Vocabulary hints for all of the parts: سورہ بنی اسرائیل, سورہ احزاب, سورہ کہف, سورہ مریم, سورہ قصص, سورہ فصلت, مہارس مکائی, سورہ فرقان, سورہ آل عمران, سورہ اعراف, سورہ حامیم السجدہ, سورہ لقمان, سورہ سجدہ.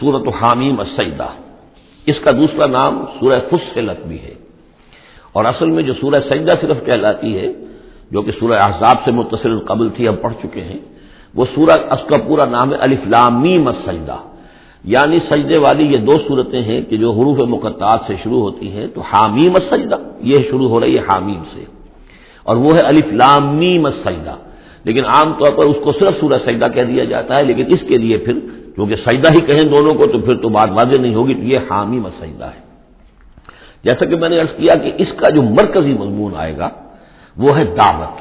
سورۃ حامیم السجدہ، اس کا دوسرا نام سورہ فصلت بھی ہے، اور اصل میں جو سورہ سجدہ صرف کہلاتی ہے، جو کہ سورہ احزاب سے متصل قبل تھی، ہم پڑھ چکے ہیں، وہ سورہ، اس کا پورا نام ہے الف لام میم السجدہ، یعنی سجدے والی یہ دو صورتیں ہیں کہ جو حروف مقطعات سے شروع ہوتی ہیں، تو حامیم السجدہ یہ شروع ہو رہی ہے حامیم سے، اور وہ ہے الف لام میم السجدہ، لیکن عام طور پر اس کو صرف سورہ سجدہ کہہ دیا جاتا ہے، لیکن اس کے لیے پھر کیونکہ سجدہ ہی کہیں دونوں کو تو پھر تو بات واضح نہیں ہوگی، تو یہ حامیم السجدہ ہے۔ جیسا کہ میں نے عرض کیا کہ اس کا جو مرکزی مضمون آئے گا وہ ہے دعوت۔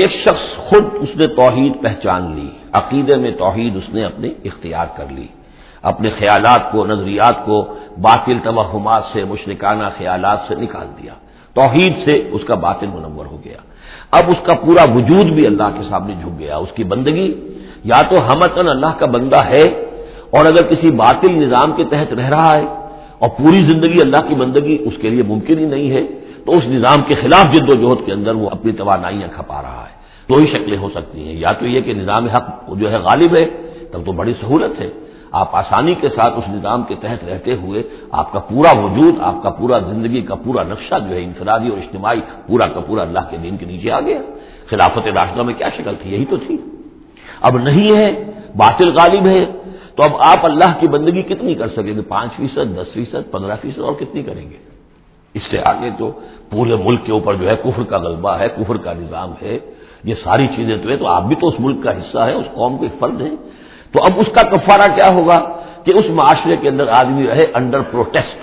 ایک شخص خود اس نے توحید پہچان لی، عقیدے میں توحید اس نے اپنے اختیار کر لی، اپنے خیالات کو، نظریات کو باطل توہمات سے، مشرکانہ خیالات سے نکال دیا، توحید سے اس کا باطل منور ہو گیا، اب اس کا پورا وجود بھی اللہ کے سامنے جھک گیا، اس کی بندگی یا تو ہمتن اللہ کا بندہ ہے، اور اگر کسی باطل نظام کے تحت رہ رہا ہے اور پوری زندگی اللہ کی بندگی اس کے لیے ممکن ہی نہیں ہے، تو اس نظام کے خلاف جد و جہد کے اندر وہ اپنی توانائیاں کھپا رہا ہے۔ دو ہی شکلیں ہو سکتی ہیں، یا تو یہ کہ نظام حق جو ہے غالب ہے، تب تو بڑی سہولت ہے، آپ آسانی کے ساتھ اس نظام کے تحت رہتے ہوئے آپ کا پورا وجود، آپ کا پورا زندگی کا پورا نقشہ جو ہے انفرادی اور اجتماعی پورا کا پورا اللہ کے دین کے نیچے آ گیا۔ خلافت راشدہ میں کیا شکل تھی؟ یہی تو تھی۔ اب نہیں ہے، باطل غالب ہے، تو اب آپ اللہ کی بندگی کتنی کر سکیں گے؟ 5%، 10%، 15%، اور کتنی کریں گے؟ اس سے آگے تو پورے ملک کے اوپر جو ہے کفر کا غلبہ ہے، کفر کا نظام ہے، یہ ساری چیزیں تو ہے، تو آپ بھی تو اس ملک کا حصہ ہے، اس قوم کے فرد ہیں، تو اب اس کا کفارہ کیا ہوگا کہ اس معاشرے کے اندر آدمی رہے انڈر پروٹیسٹ،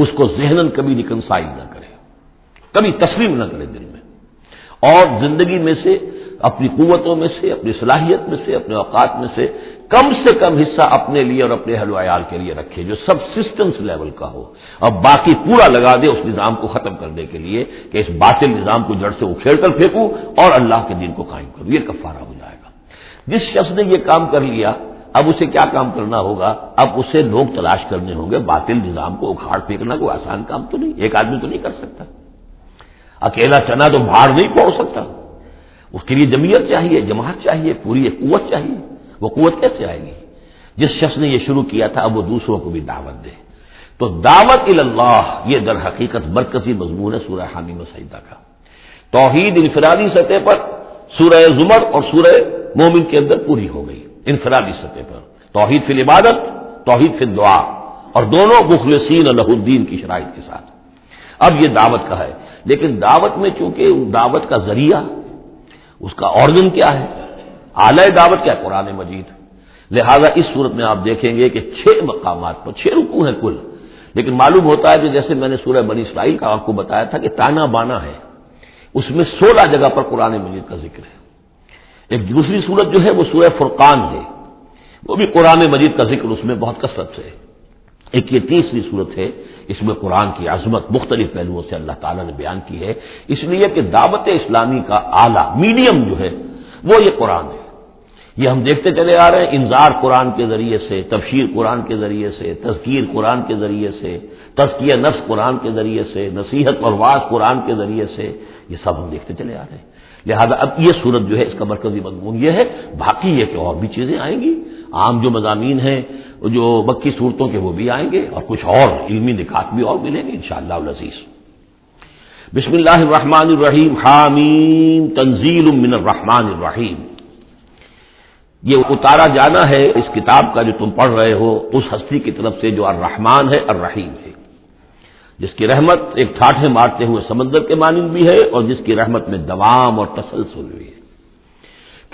اس کو ذہناً کبھی ریکنسائل نہ کرے، کبھی تسلیم نہ کرے دل میں، اور زندگی میں سے، اپنی قوتوں میں سے، اپنی صلاحیت میں سے، اپنے اوقات میں سے کم حصہ اپنے لیے اور اپنے اہل و عیال کے لیے رکھے، جو سبسسٹنس لیول کا ہو، اور باقی پورا لگا دے اس نظام کو ختم کرنے کے لیے کہ اس باطل نظام کو جڑ سے اکھیڑ کر پھینکوں اور اللہ کے دین کو قائم کروں۔ یہ کفارہ ہو جائے گا۔ جس شخص نے یہ کام کر لیا، اب اسے کیا کام کرنا ہوگا؟ اب اسے لوگ تلاش کرنے ہوں گے، باطل نظام کو اکھاڑ پھینکنا کوئی آسان کام تو نہیں، ایک آدمی تو نہیں کر سکتا، اکیلا چنا تو باہر نہیں پہنچ سکتا، اس کے لیے جمعیت چاہیے، جماعت چاہیے، پوری ایک قوت چاہیے۔ وہ قوت کیسے آئے گی؟ جس شخص نے یہ شروع کیا تھا اب وہ دوسروں کو بھی دعوت دے۔ تو دعوت الی اللہ یہ در حقیقت مرکزی مضمون ہے سورہ حامیم السجدہ کا۔ توحید انفرادی سطح پر سورہ زمر اور سورہ مومن کے اندر پوری ہو گئی، انفرادی سطح پر توحید فی العبادت، توحید فی الدعا، اور دونوں مخلصین لہ الدین کی شرائط کے ساتھ۔ اب یہ دعوت کا ہے، لیکن دعوت میں چونکہ دعوت کا ذریعہ، اس کا آرگن کیا ہے، اعلی دعوت کیا ہے؟ قرآن مجید۔ لہذا اس صورت میں آپ دیکھیں گے کہ 6 مقامات پر 6 رکوع ہیں کل، لیکن معلوم ہوتا ہے کہ جیسے میں نے سورہ بنی اسرائیل کا آپ کو بتایا تھا کہ تانا بانا ہے، اس میں 16 جگہ پر قرآن مجید کا ذکر ہے۔ ایک دوسری صورت جو ہے وہ سورہ فرقان ہے، وہ بھی قرآن مجید کا ذکر اس میں بہت کثرت سے ہے۔ ایک یہ تیسری صورت ہے، اس میں قرآن کی عظمت مختلف پہلوؤں سے اللہ تعالیٰ نے بیان کی ہے، اس لیے کہ دعوت اسلامی کا اعلیٰ میڈیم جو ہے وہ یہ قرآن ہے۔ یہ ہم دیکھتے چلے آ رہے ہیں، انذار قرآن کے ذریعے سے، تبشیر قرآن کے ذریعے سے، تذکیر قرآن کے ذریعے سے، تزکیہ نفس قرآن کے ذریعے سے، نصیحت اور واعظ قرآن کے ذریعے سے، یہ سب ہم دیکھتے چلے آ رہے ہیں۔ لہذا اب یہ صورت جو ہے اس کا مرکزی مضمون یہ ہے، باقی یہ کہ اور بھی چیزیں آئیں گی، عام جو مضامین ہیں جو مکی صورتوں کے وہ بھی آئیں گے، اور کچھ اور علمی نکات بھی اور ملیں گے انشاءاللہ العزیز۔ بسم اللہ الرحمن الرحیم۔ حامیم تنزیل من الرحمن الرحیم، یہ اتارا جانا ہے اس کتاب کا جو تم پڑھ رہے ہو اس ہستی کی طرف سے جو الرحمن ہے، الرحیم ہے، جس کی رحمت ایک ٹھاٹھے مارتے ہوئے سمندر کے مانند بھی ہے اور جس کی رحمت میں دوام اور تسلسل بھی ہے۔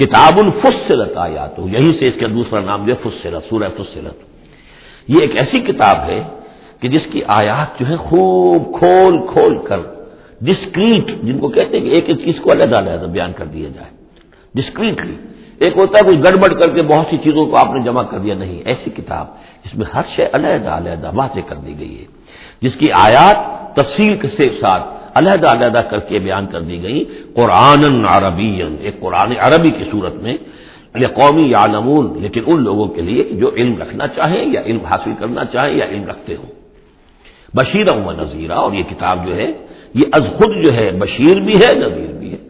کتاب فصلت آیات، یہی سے اس کا دوسرا نام جو ہے فصلت، سورہ فصلت۔ یہ ایک ایسی کتاب ہے کہ جس کی آیات جو ہے خوب کھول کھول کر ڈسکریٹ، جن کو کہتے ہیں کہ ایک ایک چیز کو علیحدہ علیحدہ بیان کر دیا جائے ڈسکریٹلی۔ ایک ہوتا ہے کچھ گڑبڑ کر کے بہت سی چیزوں کو آپ نے جمع کر دیا، نہیں، ایسی کتاب اس میں ہر شے علیحدہ علیحدہ واضح کر دی گئی ہے، جس کی آیات تفصیل کے ساتھ علیحدہ علیحدہ کر کے بیان کر دی گئی۔ قرآن عربی، ایک قرآن عربی کی صورت میں، لقوم یعلمون، لیکن ان لوگوں کے لیے جو علم رکھنا چاہیں یا علم حاصل کرنا چاہیں یا علم رکھتے ہوں، بشیرا و نذیرا۔ اور یہ کتاب جو ہے یہ از خود جو ہے بشیر بھی ہے، نذیر بھی ہے۔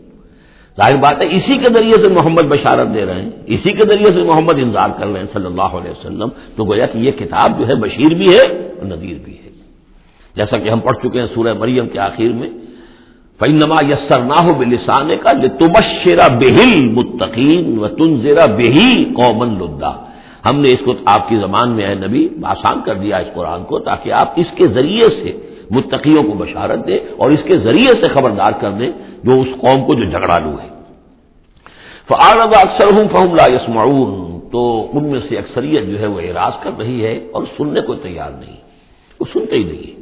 ظاہر بات ہے اسی کے ذریعے سے محمد بشارت دے رہے ہیں، اسی کے ذریعے سے محمد انذار کر رہے ہیں صلی اللہ علیہ وسلم، تو گویا کہ یہ کتاب جو ہے بشیر بھی ہے اور نذیر بھی ہے، جیسا کہ ہم پڑھ چکے ہیں سورہ مریم کے آخر میں، فَإِنَّمَا يَسَّرْنَاهُ بِلِسَانِكَ لِتُبَشِّرَ بِهِ الْمُتَّقِينَ وَتُنذِرَ بِهِ قَوْمًا لُدًّا، ہم نے اس کو آپ کی زبان میں اے نبی آسان کر دیا اس قرآن کو، تاکہ آپ اس کے ذریعے سے متقیوں کو بشارت دیں اور اس کے ذریعے سے خبردار کر دیں جو اس قوم کو جو جھگڑالو ہے۔ فَأَعْرَضَ أَكْثَرُهُمْ فَهُمْ لَا يَسْمَعُونَ، تو ان میں سے اکثریت جو ہے وہ اعراض کر رہی ہے اور سننے کو تیار نہیں، وہ سنتے ہی نہیں۔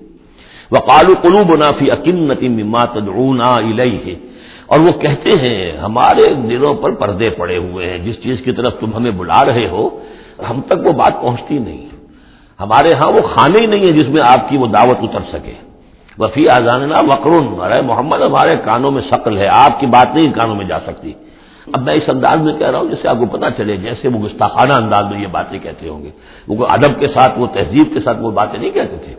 وَقَالُوا قُلُوبُنَا فِي أَكِنَّةٍ مِّمَّا تَدْعُونَا إِلَيْهِ، اور وہ کہتے ہیں ہمارے دلوں پر پردے پڑے ہوئے ہیں، جس چیز کی طرف تم ہمیں بلا رہے ہو ہم تک وہ بات پہنچتی نہیں، ہمارے ہاں وہ خانے ہی نہیں ہے جس میں آپ کی وہ دعوت اتر سکے۔ وَفِي آذَانِنَا وَقْرٌ، ارے محمد ہمارے کانوں میں ثقل ہے، آپ کی بات نہیں کانوں میں جا سکتی۔ اب میں اس انداز میں کہہ رہا ہوں جسے آپ کو پتہ چلے، جیسے وہ گستاخانہ انداز میں یہ باتیں کہتے ہوں گے، وہ ادب کے ساتھ وہ تہذیب کے ساتھ وہ باتیں نہیں کہتے تھے،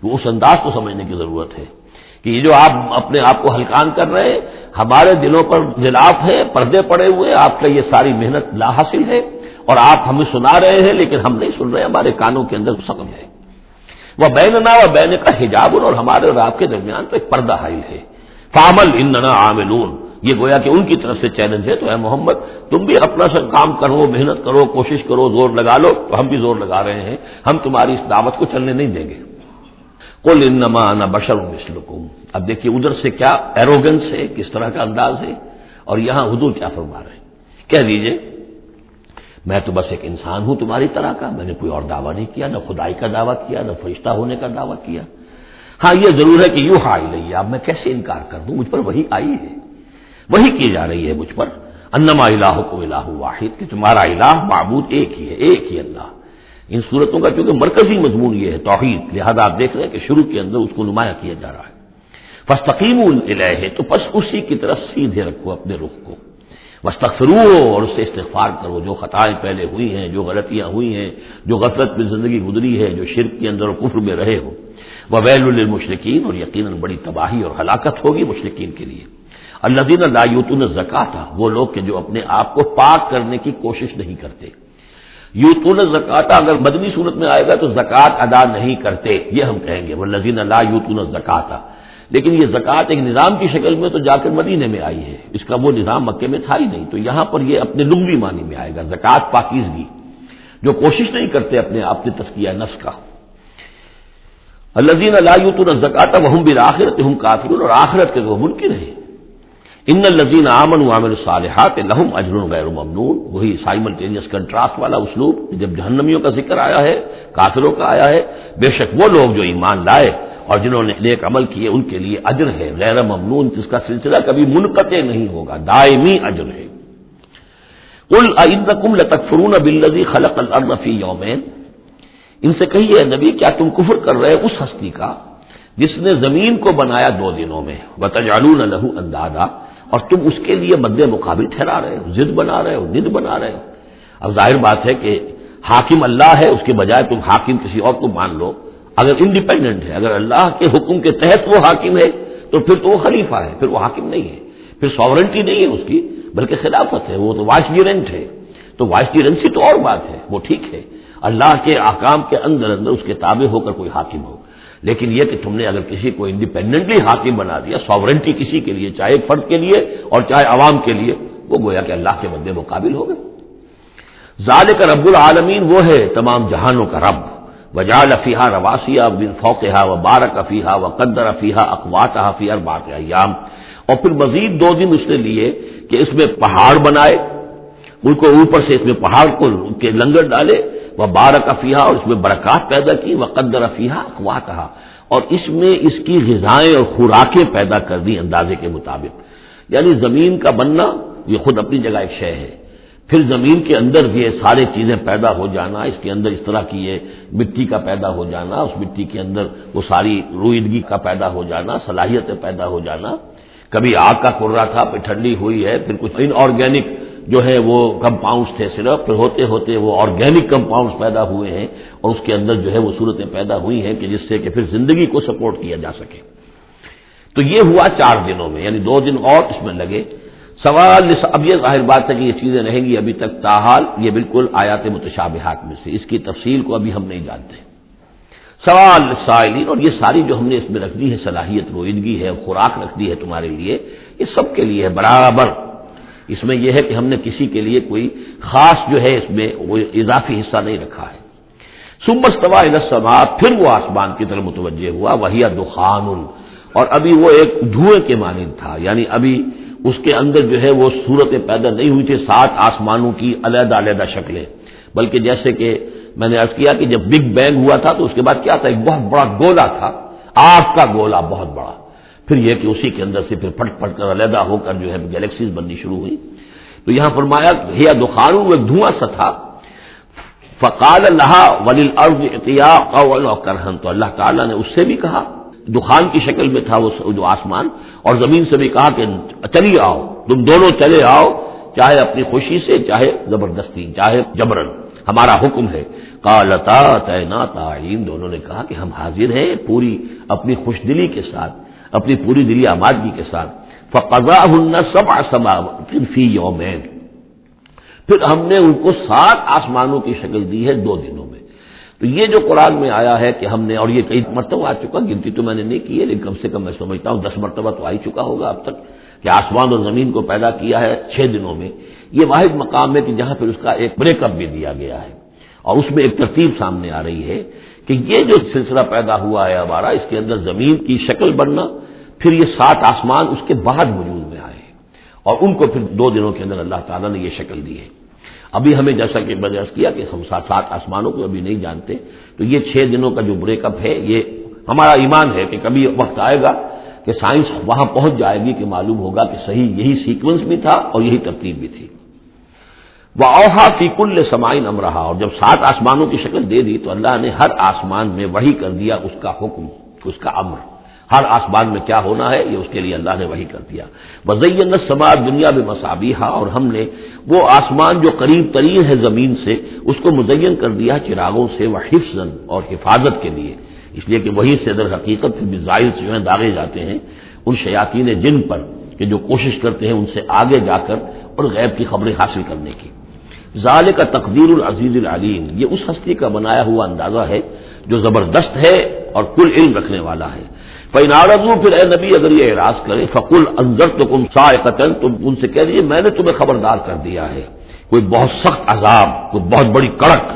تو اس انداز کو سمجھنے کی ضرورت ہے کہ یہ جو آپ اپنے آپ کو ہلکان کر رہے ہیں، ہمارے دلوں پر جلاف ہے، پردے پڑے ہوئے، آپ کا یہ ساری محنت لا حاصل ہے، اور آپ ہمیں سنا رہے ہیں لیکن ہم نہیں سن رہے، ہمارے کانوں کے اندر سقم ہے۔ وہ بیننا و بین کا حجاب، اور ہمارے اور آپ کے درمیان تو ایک پردہ حائل ہے۔ فعمل اننا عاملون، یہ گویا کہ ان کی طرف سے چیلنج ہے، تو اے محمد تم بھی اپنا سا کام کرو، محنت کرو، کوشش کرو، زور لگا لو، تو ہم بھی زور لگا رہے ہیں، ہم تمہاری اس دعوت کو چلنے نہیں دیں گے۔ قُلْ اِنَّمَا أَنَا بَشَرٌ مِثْلُكُمْ، اب دیکھیے ادھر سے کیا ایروگنس ہے، کس طرح کا انداز ہے، اور یہاں حضور کیا فرما رہے ہیں، کہہ دیجئے میں تو بس ایک انسان ہوں تمہاری طرح کا، میں نے کوئی اور دعویٰ نہیں کیا، نہ خدائی کا دعویٰ کیا، نہ فرشتہ ہونے کا دعویٰ کیا۔ ہاں یہ ضرور ہے کہ یوں ہائی رہی ہے، اب میں کیسے انکار کر دوں، مجھ پر وحی آئی ہے، وحی کی جا رہی ہے مجھ پر، انما الہکم الہ واحد، کہ تمہارا الہ معبود ایک ہی ہے، ایک ہی اللہ۔ ان صورتوں کا چونکہ مرکزی مضمون یہ ہے توحید، لہذا آپ دیکھ رہے ہیں کہ شروع کے اندر اس کو نمایاں کیا جا رہا ہے۔ فَاسْتَقِیمُوا إِلَیْهِ، تو بس اسی کی طرف سیدھے رکھو اپنے رخ کو، وَاسْتَغْفِرُوهُ، اور اس سے استغفار کرو، جو خطائیں پہلے ہوئی ہیں، جو غلطیاں ہوئی ہیں، جو غفلت میں زندگی گزری ہے، جو شرک کے اندر اور کفر میں رہے ہو۔ وَوَیْلٌ لِلْمُشْرِکِینَ، اور یقیناً بڑی تباہی اور ہلاکت ہوگی مشرکین کے لیے۔ الَّذِینَ لَا یُؤْتُونَ الزَّکَاۃَ، وہ لوگ کہ جو اپنے آپ کو پاک کرنے کی کوشش نہیں کرتے۔ یوتون زکاتہ اگر مدنی صورت میں آئے گا تو زکوٰۃ ادا نہیں کرتے، یہ ہم کہیں گے والذین لا یوتون الزکاتہ، لیکن یہ زکوٰۃ ایک نظام کی شکل میں تو جا کر مدینے میں آئی ہے، اس کا وہ نظام مکے میں تھا ہی نہیں، تو یہاں پر یہ اپنے لغوی معنی میں آئے گا، زکوٰۃ پاکیزگی، جو کوشش نہیں کرتے اپنے آپ کے تزکیہ نفس کا۔ الذین لا یوتون الزکاتہ وہم بالآخرۃ ہم کافرون، اور آخرت کے وہ منکر ہیں۔ ان الذین آمنوا وعملوا الصالحات لهم اجر غیر ممنون، وہی سائملٹینیس کنٹراسٹ والا اسلوب، جب جہنمیوں کا ذکر آیا ہے، کافروں کا آیا ہے، بے شک وہ لوگ جو ایمان لائے اور جنہوں نے نیک عمل کیے ان کے لیے اجر ہے غیر ممنون، جس کا سلسلہ کبھی منقطع نہیں ہوگا، دائمی اجر ہے۔ قل ائنکم لتکفرون بالذی خلق الارض فی یومین، ان سے کہیے نبی کیا تم کفر کر رہے اس ہستی کا جس نے زمین کو بنایا دو دنوں میں، وتجعلون لہ اندادا، اور تم اس کے لیے مد مقابل ٹھہرا رہے ہو، ضد بنا رہے ہو، ند بنا رہے ہو۔ اب ظاہر بات ہے کہ حاکم اللہ ہے، اس کے بجائے تم حاکم کسی اور کو مان لو، اگر انڈیپینڈنٹ ہے، اگر اللہ کے حکم کے تحت وہ حاکم ہے تو پھر تو وہ خلیفہ ہے، پھر وہ حاکم نہیں ہے، پھر سوورنٹی نہیں ہے اس کی، بلکہ خلافت ہے، وہ تو وائسگیرنٹ ہے، تو وائسگیرنسی تو اور بات ہے، وہ ٹھیک ہے اللہ کے احکام کے اندر اندر اس کے تابع ہو کر کوئی حاکم ہو، لیکن یہ کہ تم نے اگر کسی کو انڈیپینڈنٹلی حاکم بنا دیا، سوورنٹی کسی کے لیے، چاہے فرد کے لیے اور چاہے عوام کے لیے، وہ گویا کہ اللہ کے بندے مقابل ہو گئے۔ ذالک رب العالمین، وہ ہے تمام جہانوں کا رب۔ وجعل فیہا رواسیہ من فوقہا وبارک فیہا وقدر فیہا اقواتہا فی اربعۃ ایام، اور پھر مزید دو دن اس نے لیے کہ اس میں پہاڑ بنائے، ان کو اوپر سے اس میں پہاڑ کو کے لنگر ڈالے، وہ بارک فیہا، اور اس میں برکات پیدا کی، وہ قدر فیہا اقواتہا، اور اس میں اس کی غذائیں اور خوراکیں پیدا کر دی اندازے کے مطابق، یعنی زمین کا بننا یہ خود اپنی جگہ ایک شے ہے، پھر زمین کے اندر یہ سارے چیزیں پیدا ہو جانا، اس کے اندر اس طرح کی یہ مٹی کا پیدا ہو جانا، اس مٹی کے اندر وہ ساری روئیدگی کا پیدا ہو جانا، صلاحیتیں پیدا ہو جانا، کبھی آگ کا کرا تھا، پھر ٹھنڈی ہوئی ہے، پھر کچھ ان آرگینک جو ہے وہ کمپاؤنڈس تھے صرف، پھر ہوتے ہوتے وہ آرگینک کمپاؤنڈس پیدا ہوئے ہیں، اور اس کے اندر جو ہے وہ صورتیں پیدا ہوئی ہیں کہ جس سے کہ پھر زندگی کو سپورٹ کیا جا سکے۔ تو یہ ہوا 4 دنوں میں، یعنی 2 دن اور اس میں لگے۔ سوال اب یہ ظاہر بات ہے کہ یہ چیزیں رہیں گی ابھی تک تاحال، یہ بالکل آیات متشابہات میں سے، اس کی تفصیل کو ابھی ہم نہیں جانتے. سوال سائلین، اور یہ ساری جو ہم نے اس میں رکھ دی ہے صلاحیت روئندگی ہے، خوراک رکھ دی ہے تمہارے لیے، یہ سب کے لیے ہے برابر. اس میں یہ ہے کہ ہم نے کسی کے لیے کوئی خاص جو ہے اس میں وہ اضافی حصہ نہیں رکھا ہے. ثم استوى إلى السماء، پھر وہ آسمان کی طرف متوجہ ہوا. وهي دخان، اور ابھی وہ ایک دھوئے کے مانند تھا، یعنی ابھی اس کے اندر جو ہے وہ صورتیں پیدا نہیں ہوئی تھی، 7 آسمانوں کی علیحدہ علیحدہ شکلیں، بلکہ جیسے کہ میں نے عرض کیا کہ جب بگ بینگ ہوا تھا تو اس کے بعد کیا تھا، ایک بہت بڑا گولا تھا، آگ کا گولا بہت بڑا، پھر یہ کہ اسی کے اندر سے پھر پھٹ پھٹ کر علیحدہ ہو کر جو ہے گیلیکسیز بننی شروع ہوئی. تو یہاں فرمایا ہیا دخان، وہ ایک دھواں سا تھا. فقال لها وللارض اطیاق او کرہا، تو اللہ تعالیٰ نے اس سے بھی کہا، دخان کی شکل میں تھا وہ جو آسمان، اور زمین سے بھی کہا کہ چلی آؤ، تم دونوں چلے آؤ، چاہے اپنی خوشی سے، چاہے زبردستی، چاہے جبرن، ہمارا حکم ہے. قالتا اتینا طائعین، دونوں نے کہا کہ ہم حاضر ہیں پوری اپنی خوش دلی کے ساتھ، اپنی پوری دلی آمادگی کے ساتھ. فقضاہن 7 سماوات فی یومین، پھر ہم نے ان کو 7 آسمانوں کی شکل دی ہے 2 دنوں میں. تو یہ جو قرآن میں آیا ہے کہ ہم نے، اور یہ کئی مرتبہ آ چکا، گنتی تو میں نے نہیں کی ہے لیکن کم سے کم میں سمجھتا ہوں 10 مرتبہ تو آ ہی چکا ہوگا اب تک، کہ آسمان اور زمین کو پیدا کیا ہے 6 دنوں میں. یہ واحد مقام ہے کہ جہاں پھر اس کا ایک بریک اپ بھی دیا گیا ہے، اور اس میں ایک ترتیب سامنے آ رہی ہے کہ یہ جو سلسلہ پیدا ہوا ہے ہمارا، اس کے اندر زمین کی شکل بننا، پھر یہ 7 آسمان اس کے بعد وجود میں آئے، اور ان کو پھر 2 دنوں کے اندر اللہ تعالیٰ نے یہ شکل دی ہے. ابھی ہمیں جیسا کہ میں نے عرض کیا کہ ہم 7 آسمانوں کو ابھی نہیں جانتے، تو یہ 6 دنوں کا جو بریک اپ ہے، یہ ہمارا ایمان ہے کہ کبھی وقت آئے گا کہ سائنس وہاں پہنچ جائے گی کہ معلوم ہوگا کہ صحیح یہی سیکوینس بھی تھا اور یہی ترتیب بھی تھی. وَأَوْحَىٰ فِي كُلِّ سَمَاءٍ أَمْرَهَا، اور جب 7 آسمانوں کی شکل دے دی تو اللہ نے ہر آسمان میں وحی کر دیا اس کا حکم، اس کا امر، ہر آسمان میں کیا ہونا ہے یہ اس کے لیے اللہ نے وحی کر دیا. وَزَيَّنَّا السَّمَاءَ الدُّنْيَا بِمَصَابِيحَ، اور ہم نے وہ آسمان جو قریب ترین ہے زمین سے اس کو مزین کر دیا چراغوں سے، وحفظاً، اور حفاظت کے لیے، اس لیے کہ وہی سے در حقیقت میزائلز جو ہیں داغے جاتے ہیں ان شیاطین جن پر کہ جو کوشش کرتے ہیں ان سے آگے جا کر اور غیب کی خبریں حاصل کرنے کی. ذالک تقدیر العزیز العلیم، یہ اس ہستی کا بنایا ہوا اندازہ ہے جو زبردست ہے اور کل علم رکھنے والا ہے. فَإِنْ عَرَضُوا، پھر اے نبی اگر یہ اعراض کرے، فَقُلْ أَنذَرْتُكُمْ صَاعِقَةً، تم ان سے کہہ دیجیے میں نے تمہیں خبردار کر دیا ہے کوئی بہت سخت عذاب، کوئی بہت بڑی کڑک،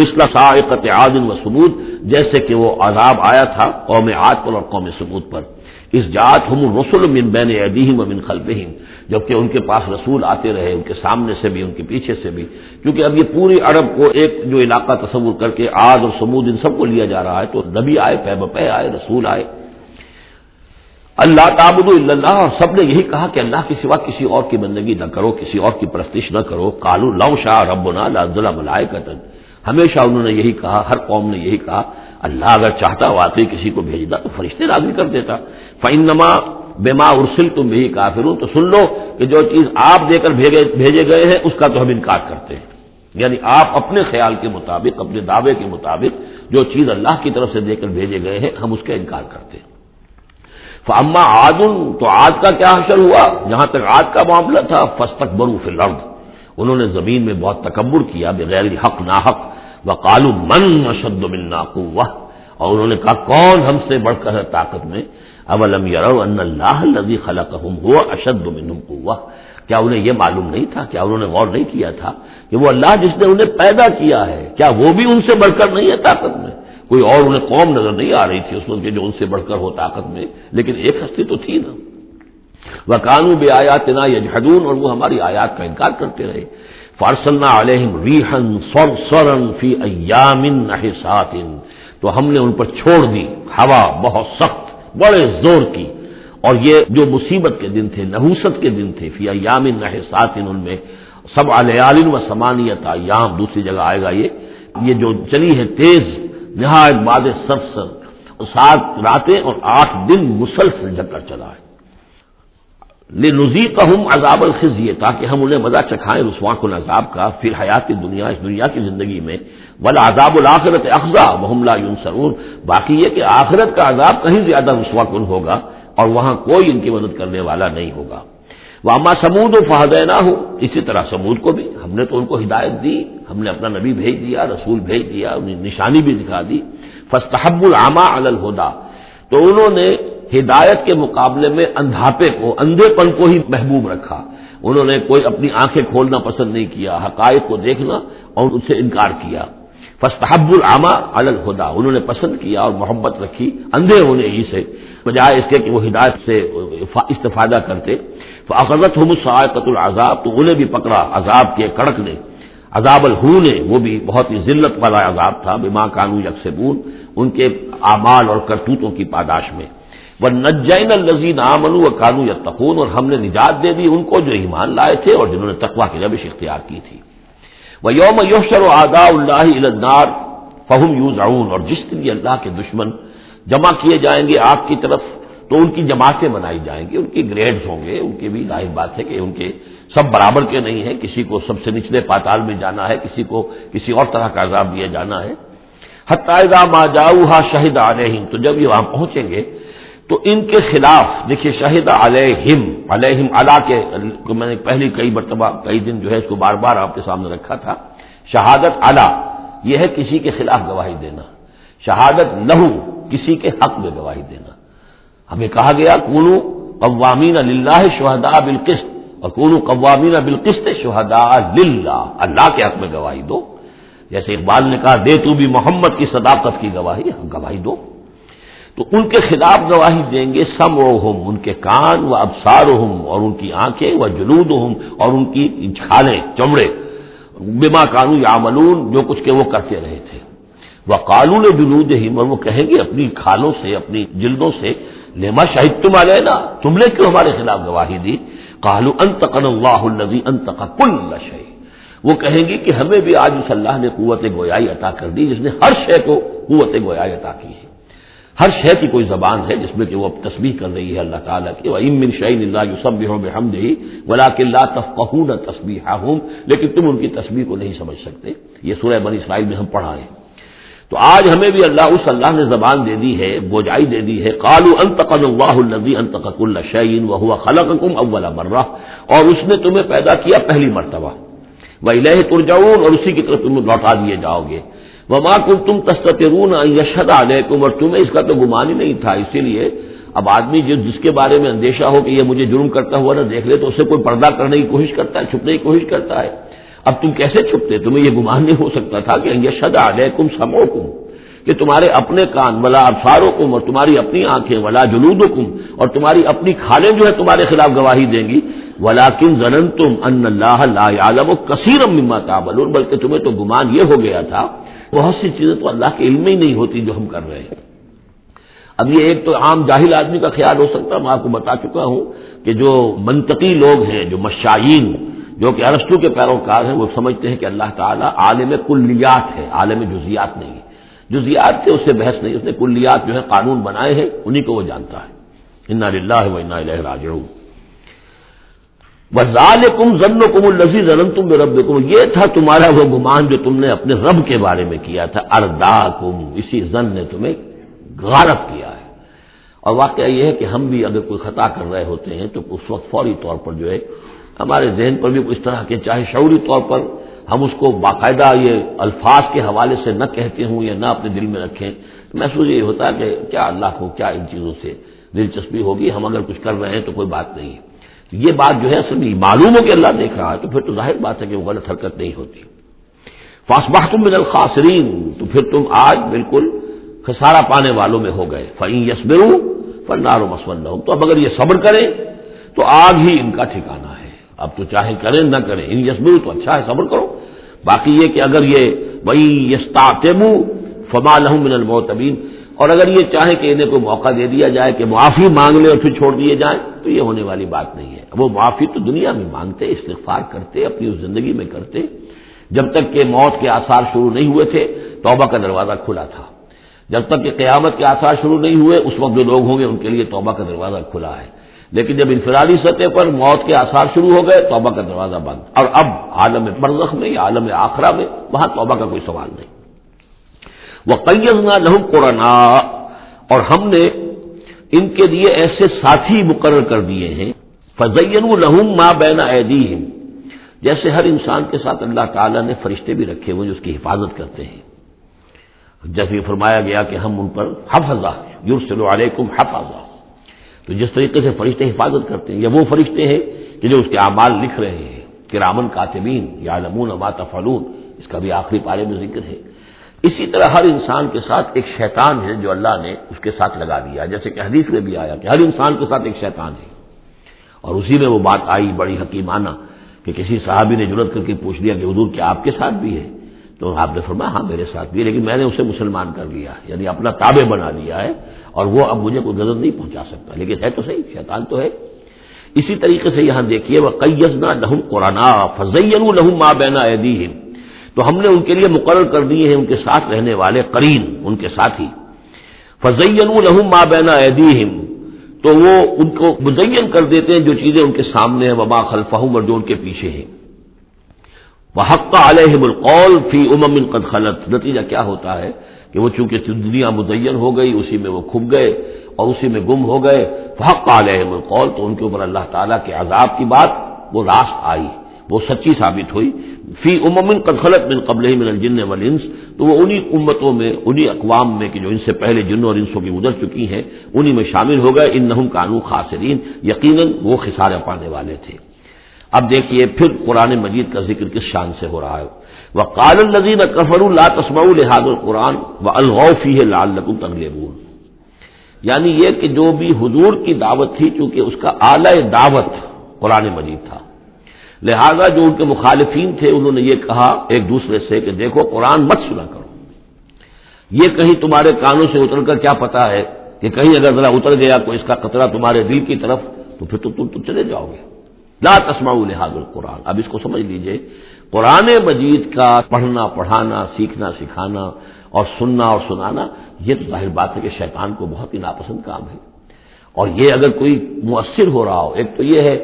مِثْلَ صَاعِقَةِ عَادٍ وَثَمُودَ، جیسے کہ وہ عذاب آیا تھا قوم عاد پر اور قوم ثمود پر. اِذْ جَاءَتْهُمُ الرُّسُلُ مِنْ بَيْنِ أَيْدِيهِمْ وَمِنْ خَلْفِهِمْ، جبکہ ان کے پاس رسول آتے رہے، ان کے سامنے سے بھی ان کے پیچھے سے بھی، کیونکہ اب یہ پوری عرب کو ایک جو علاقہ تصور کر کے عاد اور ثمود ان سب کو لیا جا رہا ہے، تو نبی آئے، پے بپے آئے، رسول آئے. اللہ تعبدوا الا اللہ، اور سب نے یہی کہا کہ اللہ کے سوا کسی اور کی بندگی نہ کرو، کسی اور کی پرستش نہ کرو. قالوا لو شاء ربنا لانزل ملائکۃ، ہمیشہ انہوں نے یہی کہا، ہر قوم نے یہی کہا اللہ اگر چاہتا واقعی کسی کو بھیجتا تو فرشتے نازل کر دیتا. فانما بما ارسلتم به کافرون، تو سن لو کہ جو چیز آپ دے کر بھیجے گئے ہیں اس کا تو ہم انکار کرتے ہیں، یعنی آپ اپنے خیال کے مطابق، اپنے دعوے کے مطابق جو چیز اللہ کی طرف سے دے کر بھیجے گئے ہیں ہم اس کا انکار کرتے ہیں. فَأَمَّا عَادٌ، تو عاد کا کیا حشر ہوا، جہاں تک عاد کا معاملہ تھا، فَاسْتَكْبَرُوا فِي الْأَرْضِ، انہوں نے زمین میں بہت تکبر کیا، بغیر حق ناحق. وَقَالُوا مَنْ أَشَدُّ مِنَّا قُوَّةً، اور انہوں نے کہا کون ہم سے بڑھ کر ہے طاقت میں. أَوَلَمْ يَرَوْا أَنَّ اللَّهَ الَّذِي خَلَقَهُمْ هُوَ أَشَدُّ مِنْهُمْ قُوَّةً، کیا انہیں یہ معلوم نہیں تھا، کیا انہوں نے غور نہیں کیا تھا کہ وہ اللہ جس نے انہیں پیدا کیا ہے کیا وہ بھی ان سے بڑھ کر نہیں ہے طاقت میں، کوئی اور انہیں قوم نظر نہیں آ رہی تھی اس وقت جو ان سے بڑھ کر ہو طاقت میں، لیکن ایک ہستی تو تھی نا. وَكَانُوا بِآيَاتِنَا يَجْحَدُونَ، اور وہ ہماری آیات کا انکار کرتے رہے. فَأَرْسَلْنَا عَلَيْهِمْ رِيحًا صَرْصَرًا فِي أَيَّامٍ نَحِسَاتٍ، تو ہم نے ان پر چھوڑ دی ہوا بہت سخت، بڑے زور کی، اور یہ جو مصیبت کے دن تھے، نحوست کے دن تھے، فِي أَيَّامٍ نَحِسَاتٍ، ان میں 7 لَيَالٍ و 8 أَيَّام، دوسری جگہ آئے گا یہ جو چلی ہے تیز نہایت باد سرسر، 7 راتیں اور 8 دن مسلسل جھکڑ چلا ہے. لِنُذِيقَهُمْ عَذَابَ الْخِزْيِ، تاکہ ہم انہیں مزہ چکھائیں رسوا کن عذاب کا، فی الحیات الدنیا، اس دنیا کی زندگی میں. وَلَعَذَابُ الْآخِرَةِ أَخْزَىٰ وَهُمْ لَا يُنصَرُونَ، باقی یہ کہ آخرت کا عذاب کہیں زیادہ رسوا کن ہوگا اور وہاں کوئی ان کی مدد کرنے والا نہیں ہوگا. واما سمود فہدیناہم، اسی طرح سمود کو بھی ہم نے تو ان کو ہدایت دی، ہم نے اپنا نبی بھیج دیا، رسول بھیج دیا، نشانی بھی دکھا دی، فاستحبوا العمی علی الہدی، تو انہوں نے ہدایت کے مقابلے میں اندھاپے کو، اندھے پن کو ہی محبوب رکھا، انہوں نے کوئی اپنی آنکھیں کھولنا پسند نہیں کیا، حقائق کو دیکھنا اور اس سے انکار کیا، فاستحبوا العمی علی الہدی، انہوں نے پسند کیا اور محبت رکھی اندھے ہونے ہی سے، بجائے اس کے کہ وہ ہدایت سے استفادہ کرتے، فاخذتھم الصاعقۃ العذاب، تو انہیں بھی پکڑا عذاب کے کڑک نے، عذاب الہو نے، وہ بھی بہت ہی ذلت والا عذاب تھا، بما کانوا یکسبون، ان کے اعمال اور کرتوتوں کی پاداش میں، وَنَجَّيْنَا الَّذِينَ آمَنُوا وَكَانُوا يَتَّقُونَ، اور ہم نے نجات دے دی ان کو جو ایمان لائے تھے اور جنہوں نے تقویٰ کی روش اختیار کی تھی، وَيَوْمَ يُحْشَرُ أَعْدَاءُ اللَّهِ إِلَى النَّارِ فَهُمْ يُوزَعُونَ، اور جس دن یہ اللہ کے دشمن جمع کیے جائیں گے آگ کی طرف، تو ان کی جماعتیں بنائی جائیں گی، ان کے گریڈز ہوں گے، ان کے بھی ظاہر بات ہے کہ ان کے سب برابر کے نہیں ہیں، کسی کو سب سے نچلے پاتال میں جانا ہے، کسی کو کسی اور طرح کا عذاب دیا جانا ہے، حَتَّىٰ إِذَا مَا جَاءُوهَا شَهِدَ عَلَيْهِمْ، تو جب یہ وہاں پہنچیں گے تو ان کے خلاف، دیکھیے شاہد علیہم، علیہم علا کے میں نے پہلی کئی مرتبہ کئی دن جو ہے اس کو بار بار آپ کے سامنے رکھا تھا، شہادت علا یہ ہے کسی کے خلاف گواہی دینا، شہادت لہو کسی کے حق میں گواہی دینا، ہمیں کہا گیا کونوا قوامین للہ شہداء بالقسط، اور کونوا قوامین بالقسط شہداء للہ، اللہ کے حق میں گواہی دو، جیسے اقبال نے کہا دے تو بھی محمد کی صداقت کی گواہی، ہم گواہی دو، تو ان کے خلاف گواہی دیں گے، سمعہم، ان کے کان، و ابصارہم، اور ان کی آنکھیں، و جلودہم، اور ان کی چھالیں چمڑے، بما کانوا یعملون، جو کچھ کہ وہ کرتے رہے تھے، وقالوا لجلودہم، اور وہ کہیں گے اپنی کھالوں سے، اپنی جلدوں سے، لما شہدتم علینا، تم نے کیوں ہمارے خلاف گواہی دی، قالوا انتقنا اللہ الذی انتق کل شیء، وہ کہیں گے کہ ہمیں بھی آج اس اللہ نے قوت گویائی عطا کر دی جس نے ہر شے کو قوت گویائی عطا کی ہے، ہر شے کی کوئی زبان ہے جس میں کہ وہ اب تسبیح کر رہی ہے اللہ تعالیٰ کی، وَإِن مِّن شَيْءٍ إِلَّا يُسَبِّحُ بِحَمْدِهِ وَلَٰكِن لَّا تَفْقَهُونَ تَسْبِيحَهُمْ، لیکن تم ان کی تسبیح کو نہیں سمجھ سکتے، یہ سورہ بنی اسرائیل میں ہم پڑھا رہے ہیں، تو آج ہمیں بھی اللہ اس اللہ نے زبان دے دی ہے، گوجائی دے دی ہے، قَالُوا أَنْتَقَنَا اللَّهُ الَّذِي أَنْتَقَ كُلَّ شَيْءٍ وَهُوَ خَلَقَكُمْ أَوَّلَ مَرَّةٍ، اور اس نے تمہیں پیدا کیا پہلی مرتبہ، وَإِلَيْهِ تُرْجَعُونَ، اور اسی کی طرف تم لوٹا دیے جاؤ گے، وما کنتم تستترون ان یشهد علیکم، اور تمہیں اس کا تو گمان ہی نہیں تھا، اسی لیے اب آدمی جس کے بارے میں اندیشہ ہو کہ یہ مجھے جرم کرتا ہوا نہ دیکھ لے تو اسے کوئی پردہ کرنے کی کوشش کرتا ہے، چھپنے کی کوشش کرتا ہے، اب تم کیسے چھپتے، تمہیں یہ گمان نہیں ہو سکتا تھا کہ ان یشهد علیکم سمعکم، کہ تمہارے اپنے کان، ولا ابصارکم، اور تمہاری اپنی آنکھیں، ولا جلودکم، اور تمہاری اپنی کھالیں جو ہے تمہارے خلاف گواہی دیں گی، ولاکن ظننتم ان اللہ لا یعلم کثیرا مما تعملون، بلکہ تمہیں تو گمان یہ ہو گیا تھا بہت سی چیزیں تو اللہ کے علم میں ہی نہیں ہوتی جو ہم کر رہے ہیں، اب یہ ایک تو عام جاہل آدمی کا خیال ہو سکتا ہے، میں آپ کو بتا چکا ہوں کہ جو منطقی لوگ ہیں، جو مشائین، جو کہ ارسطو کے پیروکار ہیں، وہ سمجھتے ہیں کہ اللہ تعالیٰ عالم کلیات ہے، عالم جزیات نہیں، جزیات سے اس سے بحث نہیں، اس نے کلیات جو ہے قانون بنائے ہیں انہی کو وہ جانتا ہے، انا للہ و انا الیہ راجعون، وَذَٰلِكُمْ ظَنُّكُمُ الَّذِي ظَنَنْتُمْ بِرَبِّكُمْ، یہ تھا تمہارا وہ گمان جو تم نے اپنے رب کے بارے میں کیا تھا، ارداکم، اسی ظن نے تمہیں غارت کیا ہے، اور واقعہ یہ ہے کہ ہم بھی اگر کوئی خطا کر رہے ہوتے ہیں تو اس وقت فوری طور پر جو ہے ہمارے ذہن پر بھی اس طرح کے، چاہے شعوری طور پر ہم اس کو باقاعدہ یہ الفاظ کے حوالے سے نہ کہتے ہوں یا نہ اپنے دل میں رکھیں، محسوس یہ ہوتا ہے کہ کیا اللہ کو کیا ان چیزوں سے دلچسپی ہوگی، ہم اگر کچھ کر رہے ہیں تو کوئی بات نہیں ہے، یہ بات جو ہے اصل میں معلوم ہو کہ اللہ دیکھ رہا ہے تو پھر تو ظاہر بات ہے کہ وہ غلط حرکت نہیں ہوتی، فاصبحتم من الخاسرین، تو پھر تم آج بالکل خسارہ پانے والوں میں ہو گئے، فإن یصبروا فالنار مثوی لہم، تو اب اگر یہ صبر کریں تو آگ ہی ان کا ٹھکانہ ہے، اب تو چاہے کریں نہ کریں، ان یصبروا تو اچھا ہے صبر کرو، باقی یہ کہ اگر یہ وإن یستعتبوا فما لہم من المعتبین، اور اگر یہ چاہیں کہ انہیں کوئی موقع دے دیا جائے کہ معافی مانگ لیں اور پھر چھوڑ دیے جائیں تو یہ ہونے والی بات نہیں ہے، وہ معافی تو دنیا میں مانگتے، استغفار کرتے، اپنی اس زندگی میں کرتے، جب تک کہ موت کے آثار شروع نہیں ہوئے تھے توبہ کا دروازہ کھلا تھا، جب تک کہ قیامت کے آثار شروع نہیں ہوئے اس وقت جو لوگ ہوں گے ان کے لیے توبہ کا دروازہ کھلا ہے، لیکن جب انفرادی سطح پر موت کے آثار شروع ہو گئے توبہ کا دروازہ بند، اور اب عالم برزخ میں یا عالم آخرہ میں وہاں توبہ کا کوئی سوال نہیں، وَقَيَّضْنَا لَهُمْ قُرَنَاءَ، اور ہم نے ان کے لیے ایسے ساتھی مقرر کر دیے ہیں، فَزَيَّنُوا لَهُمْ مَا بَيْنَ أَيْدِيهِمْ، جیسے ہر انسان کے ساتھ اللہ تعالیٰ نے فرشتے بھی رکھے ہوئے جو اس کی حفاظت کرتے ہیں، جیسے فرمایا گیا کہ ہم ان پر حفظہ یرسل علیکم حفظہ، تو جس طریقے سے فرشتے حفاظت کرتے ہیں، یا وہ فرشتے ہیں کہ جو اس کے اعمال لکھ رہے ہیں، کرامن کاتبین یعلمون ما تفعلون، اس کا بھی آخری پارے میں ذکر ہے۔ اسی طرح ہر انسان کے ساتھ ایک شیطان ہے جو اللہ نے اس کے ساتھ لگا دیا، جیسے کہ حدیث میں بھی آیا کہ ہر انسان کے ساتھ ایک شیطان ہے، اور اسی میں وہ بات آئی بڑی حکیمانہ کہ کسی صحابی نے جرأت کر کے پوچھ لیا کہ حضور کیا آپ کے ساتھ بھی ہے؟ تو آپ نے فرمایا ہاں میرے ساتھ بھی ہے، لیکن میں نے اسے مسلمان کر لیا، یعنی اپنا تابع بنا لیا ہے، اور وہ اب مجھے کوئی غلط نہیں پہنچا سکتا، لیکن ہے تو صحیح، شیطان تو ہے۔ اسی طریقے سے یہاں دیکھیے وَقَيَّضْنَا لَهُمْ قُرَنَاءَ فَزَيَّنُوا لَهُم مَّا بَيْنَ أَيْدِيهِمْ، تو ہم نے ان کے لیے مقرر کر دیے ہیں ان کے ساتھ رہنے والے قرین، ان کے ساتھی، فَزَيَّنُوا لَهُم مَّا بَيْنَ أَيْدِيهِمْ، تو وہ ان کو مزین کر دیتے ہیں جو چیزیں ان کے سامنے ہیں، وما خلفہم، اور جو ان کے پیچھے ہیں، وَحَقَّ عَلَيْهِمُ الْقَوْلُ فِي أُمَمٍ قَدْ خَلَتْ، نتیجہ کیا ہوتا ہے کہ وہ چونکہ دنیا مزین ہو گئی، اسی میں وہ کھب گئے اور اسی میں گم ہو گئے، فَحَقَّ عَلَيْهِمُ الْقَوْلُ، تو ان کے اوپر اللہ تعالیٰ کے عذاب کی بات وہ راست آئی، وہ سچی ثابت ہوئی، فِي أُمَمٍ قَدْ خَلَتْ مِن قَبْلِهِمْ مِنَ الْجِنِّ وَالْإِنسِ، تو وہ انہی امتوں میں، انہی اقوام میں کہ جو ان سے پہلے جنوں اور انسوں کی گزر چکی ہیں، انہی میں شامل ہو گئے، إِنَّهُمْ كَانُوا خَاسِرِينَ، یقیناً وہ خسارہ پانے والے تھے۔ اب دیکھیے پھر قرآن مجید کا ذکر کس شان سے ہو رہا ہے، وَقَالَ الَّذِينَ كَفَرُوا لَا تَسْمَعُوا لِهَٰذَا الْقُرْآنِ وَأَلْغَوْا فِيهِ لَعَلَّكُمْ تَغْلِبُونَ، یعنی یہ کہ جو بھی حضور کی دعوت تھی، چونکہ اس کا آلہ دعوت قرآن مجید تھا، لہذا جو ان کے مخالفین تھے انہوں نے یہ کہا ایک دوسرے سے کہ دیکھو قرآن مت سنا کرو، یہ کہیں تمہارے کانوں سے اتر کر کیا پتا ہے کہ کہیں اگر ذرا اتر گیا کوئی اس کا قطرہ تمہارے دل کی طرف تو پھر تم چلے جاؤ گے، لا تسمعوا لهذا القرآن۔ اب اس کو سمجھ لیجئے، قرآن مجید کا پڑھنا پڑھانا، سیکھنا سکھانا، اور سننا اور سنانا، یہ تو ظاہر بات ہے کہ شیطان کو بہت ہی ناپسند کام ہے، اور یہ اگر کوئی مؤثر ہو رہا ہو، ایک تو یہ ہے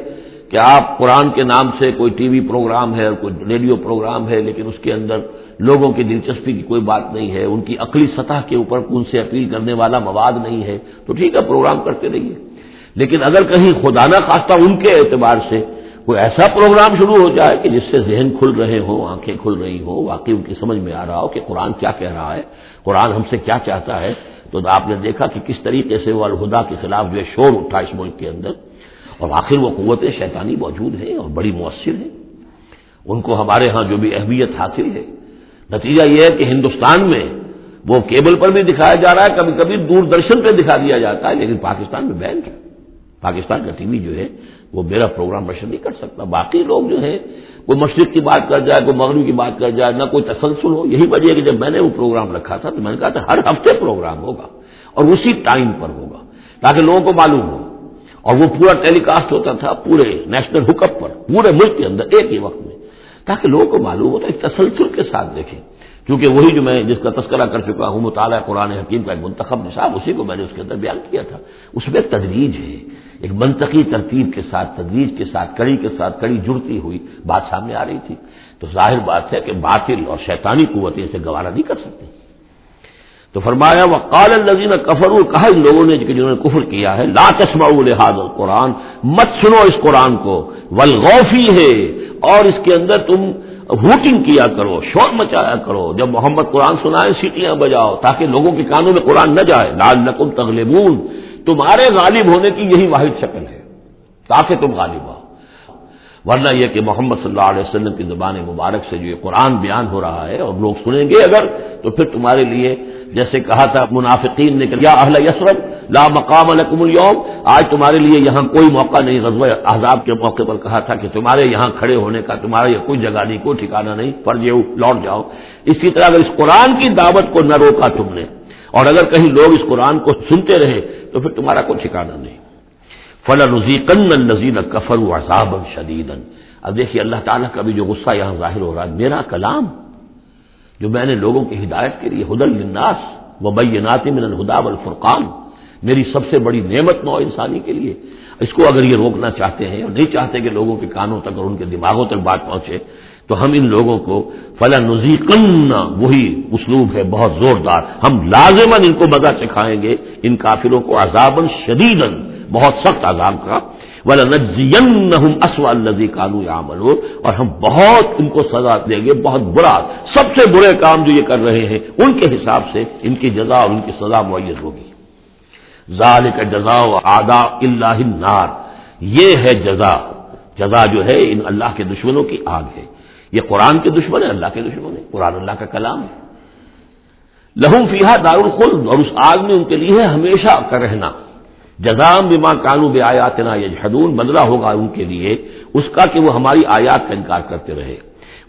کہ آپ قرآن کے نام سے کوئی ٹی وی پروگرام ہے اور کوئی ریڈیو پروگرام ہے، لیکن اس کے اندر لوگوں کی دلچسپی کی کوئی بات نہیں ہے، ان کی عقلی سطح کے اوپر ان سے اپیل کرنے والا مواد نہیں ہے، تو ٹھیک ہے پروگرام کرتے رہیے، لیکن اگر کہیں خدا نہ خواستہ ان کے اعتبار سے کوئی ایسا پروگرام شروع ہو جائے کہ جس سے ذہن کھل رہے ہوں، آنکھیں کھل رہی ہوں، واقعی ان کی سمجھ میں آ رہا ہو کہ قرآن کیا کہہ رہا ہے، قرآن ہم سے کیا چاہتا ہے، تو آپ نے دیکھا کہ کس طریقے سے وہ الہدا کے خلاف جو شور اٹھا اس ملک کے اندر، اور آخر وہ قوتیں شیطانی موجود ہیں اور بڑی مؤثر ہیں، ان کو ہمارے ہاں جو بھی اہمیت حاصل ہے۔ نتیجہ یہ ہے کہ ہندوستان میں وہ کیبل پر بھی دکھایا جا رہا ہے، کبھی کبھی دوردرشن پہ دکھا دیا جاتا ہے، لیکن پاکستان میں بین ہے، پاکستان کا ٹی وی جو ہے وہ میرا پروگرام نشر نہیں کر سکتا، باقی لوگ جو ہیں کوئی مشرق کی بات کر جائے، کوئی مغرب کی بات کر جائے، نہ کوئی تسلسل ہو۔ یہی وجہ ہے کہ جب میں نے وہ پروگرام رکھا تھا تو میں نے کہا تھا ہر ہفتے پروگرام ہوگا اور اسی ٹائم پر ہوگا تاکہ لوگوں کو معلوم ہو، اور وہ پورا ٹیلی کاسٹ ہوتا تھا پورے نیشنل ہک اپ پر، پورے ملک کے اندر ایک ہی وقت میں، تاکہ لوگوں کو معلوم ہو تو ایک تسلسل کے ساتھ دیکھیں، کیونکہ وہی جو میں جس کا تذکرہ کر چکا ہوں، مطالعہ قرآن حکیم کا ایک منتخب نصاب، اسی کو میں نے اس کے اندر بیان کیا تھا، اس میں تدریج ہے، ایک منطقی ترتیب کے ساتھ، تدریج کے ساتھ، کڑی کے ساتھ کڑی جڑتی ہوئی بات سامنے آ رہی تھی، تو ظاہر بات ہے کہ باطل اور شیطانی قوتیں اسے گوارا نہیں کر سکتی۔ تو فرمایا وقال الذین کفروا، کہا ان لوگوں نے جنہوں نے کفر کیا ہے، لا تسمعوا لهذا القرآن، مت سنو اس قرآن کو، والغوا فیہ، اور اس کے اندر تم ہوٹنگ کیا کرو، شور مچایا کرو، جب محمد قرآن سنائے سیٹیاں بجاؤ تاکہ لوگوں کے کانوں میں قرآن نہ جائے، لعلکم تغلبون، تمہارے غالب ہونے کی یہی واحد شکل ہے تاکہ تم غالب آؤ، ورنہ یہ کہ محمد صلی اللہ علیہ وسلم کی زبان مبارک سے جو یہ قرآن بیان ہو رہا ہے اور لوگ سنیں گے اگر تو پھر تمہارے لیے، جیسے کہا تھا منافقین نے کہ یا اہل یثرب لا مقام لکم اليوم، آج تمہارے لیے یہاں کوئی موقع نہیں، غزوہ احزاب کے موقع پر کہا تھا کہ تمہارے یہاں کھڑے ہونے کا تمہارا یہ کوئی جگہ نہیں، کوئی ٹھکانہ نہیں، فرجعوا، لوٹ جاؤ۔ اسی طرح اگر اس قرآن کی دعوت کو نہ روکا تم نے، اور اگر کہیں لوگ اس قرآن کو سنتے رہے تو پھر تمہارا کوئی ٹھکانہ نہیں۔ فَلَنُذِيقَنَّ الَّذِينَ كَفَرُوا عَذَابًا شَدِيدًا، اب دیکھیے اللہ تعالیٰ کا بھی جو غصہ یہاں ظاہر ہو رہا ہے، میرا کلام جو میں نے لوگوں کی ہدایت کے لیے، ہدی للناس وبینات من الہدی والفرقان، میری سب سے بڑی نعمت نو انسانی کے لیے، اس کو اگر یہ روکنا چاہتے ہیں اور نہیں چاہتے کہ لوگوں کے کانوں تک اور ان کے دماغوں تک بات پہنچے، تو ہم ان لوگوں کو فَلَنُذِيقَنَّ، وہی اسلوب ہے بہت زوردار، ہم لازماً ان کو مزہ چکھائیں گے، ان کافروں کو، عذابًا شدیدًا، بہت سخت عذاب کا، وَلَنَجْزِيَنَّهُمْ أَسْوَأَ الَّذِي كَانُوا يَعْمَلُونَ، اور ہم بہت ان کو سزا دیں گے، بہت برا، سب سے برے کام جو یہ کر رہے ہیں ان کے حساب سے ان کی جزا اور ان کی سزا معین ہوگی۔ ذالک جزاء اعداء اللہ النار، یہ ہے جزا، جزا جو ہے ان اللہ کے دشمنوں کی آگ ہے۔ یہ قرآن کے دشمن ہے، اللہ کے دشمن ہے، قرآن اللہ کا کلام ہے۔ لہم فیہا دار الخلد، اور اس آگ میں ان کے لیے ہمیشہ کا رہنا۔ جزام بما کانوا بآیاتنا یجحدون، بدلہ ہوگا ان کے لیے اس کا کہ وہ ہماری آیات کا انکار کرتے رہے۔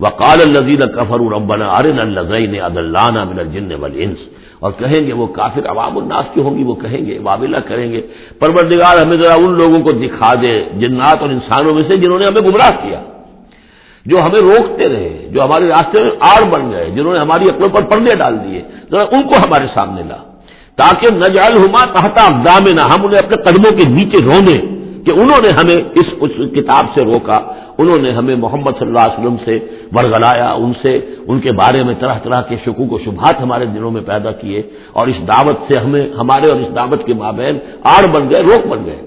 وقال الذین کفروا ربنا ارنا الذین اضلانا من الجن والانس، اور کہیں گے وہ کافر، عوام الناس کی ہوں گی، وہ کہیں گے، وابلہ کریں گے، پروردگار ہمیں ذرا ان لوگوں کو دکھا دے جنات اور انسانوں میں سے جنہوں نے ہمیں گمراہ کیا، جو ہمیں روکتے رہے، جو ہمارے راستے میں آڑ بن گئے، جنہوں نے ہماری عقلوں پر پردے ڈال دیے، ذرا ان کو ہمارے سامنے لا، تاکہ نجعلہما تحت اقدامنا، ہم انہیں اپنے قدموں کے نیچے رونے کہ انہوں نے ہمیں اس کتاب سے روکا، انہوں نے ہمیں محمد صلی اللہ علیہ وسلم سے ورغلایا، ان سے ان کے بارے میں طرح طرح کے شکوک و شبہات ہمارے دلوں میں پیدا کیے، اور اس دعوت سے ہمیں، ہمارے اور اس دعوت کے مابین آڑ بن گئے، روک بن گئے۔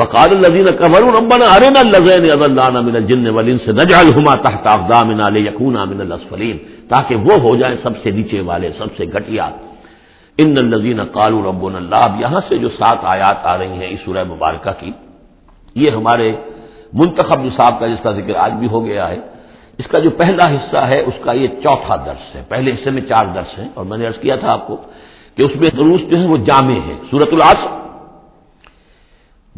وقال الذين كفروا ربنا ارنا الذين اضلنا من الجن والانس نجعلهما تحت اقدامنا ليكونا من الاسفلين، تاکہ وہ ہو جائیں سب سے نیچے والے، سب سے گھٹیا۔ ان الذين قالوا ربنا الله، اب یہاں سے جو 7 آیات آ رہی ہیں اس سورہ مبارکہ کی، یہ ہمارے منتخب نصاب کا، جس کا ذکر آج بھی ہو گیا ہے، اس کا جو پہلا حصہ ہے اس کا یہ چوتھا درس ہے۔ پہلے حصے میں 4 درس ہیں، اور میں نے عرض کیا تھا آپ کو کہ اس میں دروس جو ہیں وہ جامع ہیں۔ سورۃ العصر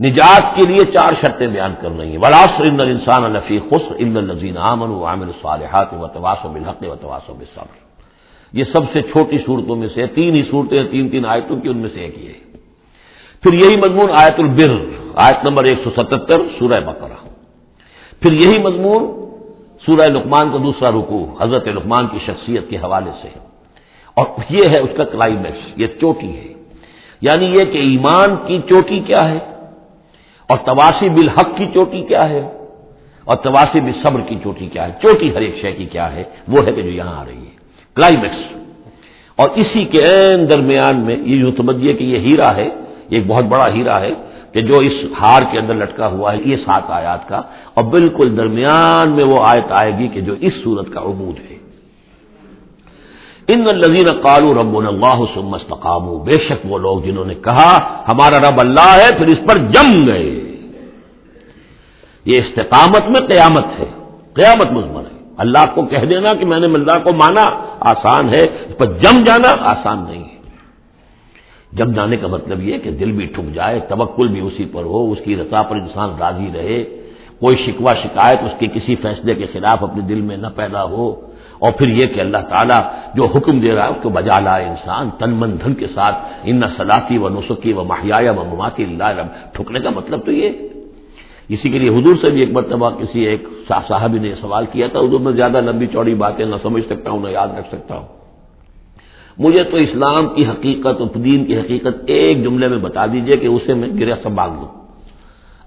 نجات کے لیے 4 شرطیں بیان کر رہی ہیں، والعصر ان الانسان لفی خسر الا الذین آمنوا وعملوا الصالحات وتواصوا بالحق وتواصوا بالصبر۔ یہ سب سے چھوٹی صورتوں میں سے 3 ہی صورتیں، 3 آیتوں کی، ان میں سے ایک یہ ہے۔ پھر یہی مضمون آیت البر، آیت نمبر 177 سورہ بقرہ۔ پھر یہی مضمون سورہ لقمان کا دوسرا رکوع، حضرت لقمان کی شخصیت کے حوالے سے، اور یہ ہے اس کا کلائمیکس، یہ چوٹی ہے۔ یعنی یہ کہ ایمان کی چوٹی کیا ہے، اور تواصی بالحق کی چوٹی کیا ہے، اور تواصی بالصبر کی چوٹی کیا ہے، چوٹی ہر ایک شے کی کیا ہے، وہ ہے کہ جو یہاں آ رہی ہے، کلائمیکس۔ اور اسی کے عین درمیان میں یہ یوں سمجھیے کہ یہ ہیرا ہے، یہ ایک بہت بڑا ہیرا ہے کہ جو اس ہار کے اندر لٹکا ہوا ہے، یہ 7 آیات کا، اور بالکل درمیان میں وہ آیت آئے گی کہ جو اس سورت کا عمود ہے۔ ان الذین قالوا ربنا اللہ ثم استقاموا، بے شک وہ لوگ جنہوں نے کہا ہمارا رب اللہ ہے پھر اس پر جم گئے۔ یہ استقامت میں قیامت ہے، قیامت مضمر ہے۔ اللہ کو کہہ دینا کہ میں نے اللہ کو مانا آسان ہے، اس پر جم جانا آسان نہیں ہے۔ جم جانے کا مطلب یہ کہ دل بھی ٹھک جائے، توکل بھی اسی پر ہو، اس کی رضا پر انسان راضی رہے، کوئی شکوہ شکایت اس کے کسی فیصلے کے خلاف اپنے دل میں نہ پیدا ہو، اور پھر یہ کہ اللہ تعالیٰ جو حکم دے رہا ہے اس کو بجا لائے انسان تن من دھن کے ساتھ۔ ان صلاتی و نسخی و محیایا و مماتی اللہ رب، ٹھکنے کا مطلب تو یہ۔ اسی کے لیے حضور سے بھی ایک مرتبہ کسی ایک صحابی نے سوال کیا تھا، حضور میں زیادہ لمبی چوڑی باتیں نہ سمجھ سکتا ہوں، نہ یاد رکھ سکتا ہوں، مجھے تو اسلام کی حقیقت اور دین کی حقیقت ایک جملے میں بتا دیجئے کہ اسے میں گرہ سنبھال لوں۔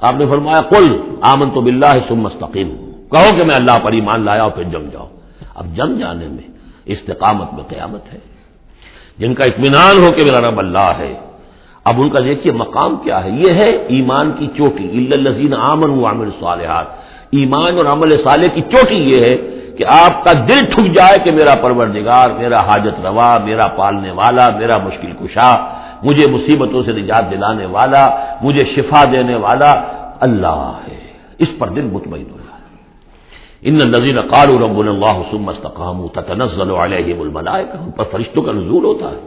آپ نے فرمایا قل آمنت باللہ ثم استقیم، کہو کہ میں اللہ پر ایمان لایا اور پھر جم جاؤ۔ اب جم جانے میں استقامت میں قیامت ہے۔ جن کا اطمینان ہو کہ میرا رب اللہ ہے، اب ان کا دیکھیے مقام کیا ہے، یہ ہے ایمان کی چوٹی، الا الذین آمنوا وعملوا الصالحات، ایمان اور عمل صالح کی چوٹی یہ ہے کہ آپ کا دل ٹھک جائے کہ میرا پروردگار، میرا حاجت روا، میرا پالنے والا، میرا مشکل کشا، مجھے مصیبتوں سے نجات دلانے والا، مجھے شفا دینے والا اللہ ہے، اس پر دل مطمئن ہو جائے۔ ان الذین قالوا ربنا اللہ ثم استقاموا تتنزل علیہم الملائکہ، ان پر فرشتوں کا نزول ہوتا ہے۔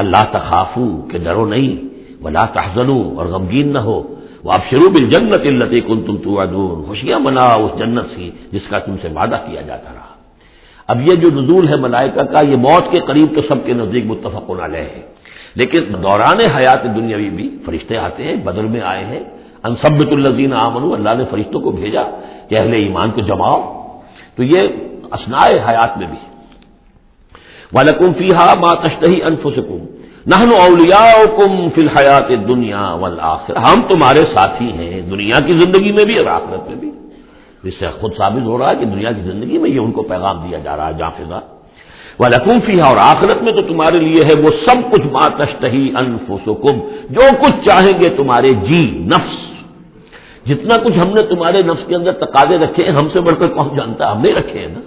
اللہ تخافوا، کہ ڈرو نہیں، ولا تحزنوا، اور غمگین نہ ہو، وابشروا بالجنۃ التی کنتم توعدون، خوشیاں مناؤ اس جنت سے جس کا تم سے وعدہ کیا جاتا رہا۔ اب یہ جو نزول ہے ملائکہ کا، یہ موت کے قریب تو سب کے نزدیک متفق علیہ ہے، لیکن دوران حیات دنیاوی بھی فرشتے آتے ہیں، بدر میں آئے ہیں، ان ثبت الذین آمنوا، اللہ نے فرشتوں کو بھیجا کہ اہل ایمان کو جماؤ، تو یہ اثناء حیات میں بھی۔ وَلَكُمْ فِيهَا مَا تَشْتَهِي أَنفُسُكُمْ نَحْنُ أَوْلِيَاؤُكُمْ فِي الْحَيَاةِ الدُّنْيَا وَالْآخِرَةِ، ہم تمہارے ساتھی ہیں دنیا کی زندگی میں بھی اور آخرت میں بھی۔ اس سے خود ثابت ہو رہا ہے کہ دنیا کی زندگی میں یہ ان کو پیغام دیا جا رہا ہے، جافذہ۔ وَلَكُمْ فِيهَا، اور آخرت میں تو تمہارے لیے ہے وہ سب کچھ ما تشتہی انفسکم، جو کچھ چاہیں گے تمہارے جی نفس، جتنا کچھ ہم نے تمہارے نفس کے اندر تقاضے رکھے ہیں، ہم سے بڑھ کر کون جانتا ہے، ہم نے رکھے ہیں نا،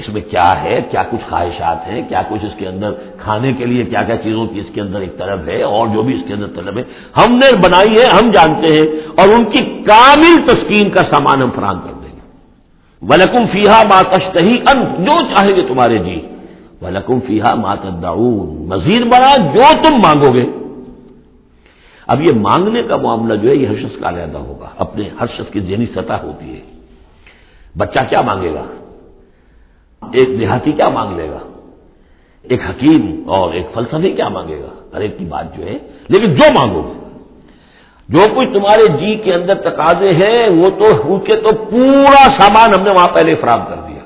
اس میں کیا ہے، کیا کچھ خواہشات ہیں، کیا کچھ اس کے اندر کھانے کے لیے کیا کیا چیزوں کی اس کے اندر ایک طلب ہے، اور جو بھی اس کے اندر طلب ہے ہم نے بنائی ہے، ہم جانتے ہیں، اور ان کی کامل تسکین کا سامان ہم فراہم کر دیں گے۔ وَلَكُمْ فِيهَا مَا تَشْتَهِي أَنفُسُكُمْ، جو چاہیں گے تمہارے جی، وَلَكُمْ فِيهَا مَا تَدَّعُونَ، مزید بڑا جو تم مانگو گے۔ اب یہ مانگنے کا معاملہ جو ہے یہ ہر شخص کا علیحدہ ہوگا، اپنے ہر شخص کی ذہنی سطح ہوتی ہے۔ بچہ کیا مانگے گا، ایک دیہاتی کیا مانگ لے گا، ایک حکیم اور ایک فلسفی کیا مانگے گا، ہر ایک کی بات جو ہے، لیکن جو مانگو گے، جو کچھ تمہارے جی کے اندر تقاضے ہیں وہ تو ان کے تو پورا سامان ہم نے وہاں پہلے فراہم کر دیا۔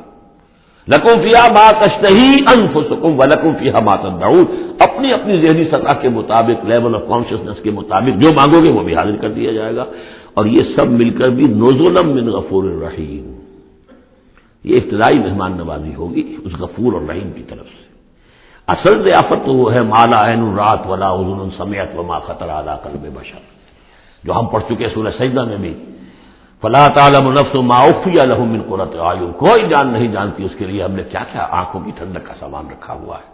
لَكُمْ فِيهَا مَا تَشْتَهِي أَنفُسُكُمْ وَلَكُمْ فِيهَا مَا تَدَّعُونَ، اپنی اپنی ذہنی سطح کے مطابق، لیول آف کانشیسنس کے مطابق جو مانگو گے وہ بھی حاضر کر دیا جائے گا، اور یہ سب مل کر بھی نُزُلًا مِّن غَفُورٍ رَّحِيمٍ، یہ ابتدائی مہمان نوازی ہوگی اس غفور اور رحیم کی طرف سے۔ اصل ضیافت تو وہ ہے مالا عین الرات ولا اذن سمعت وما خطر على قلب بشر، جو ہم پڑھ چکے سورہ سجدہ میں بھی، فلا تعلم نفس ما اخفي لهم من قرۃ اعین، کوئی جان نہیں جانتی اس کے لیے ہم نے کیا کیا آنکھوں کی ٹھنڈک کا سامان رکھا ہوا ہے۔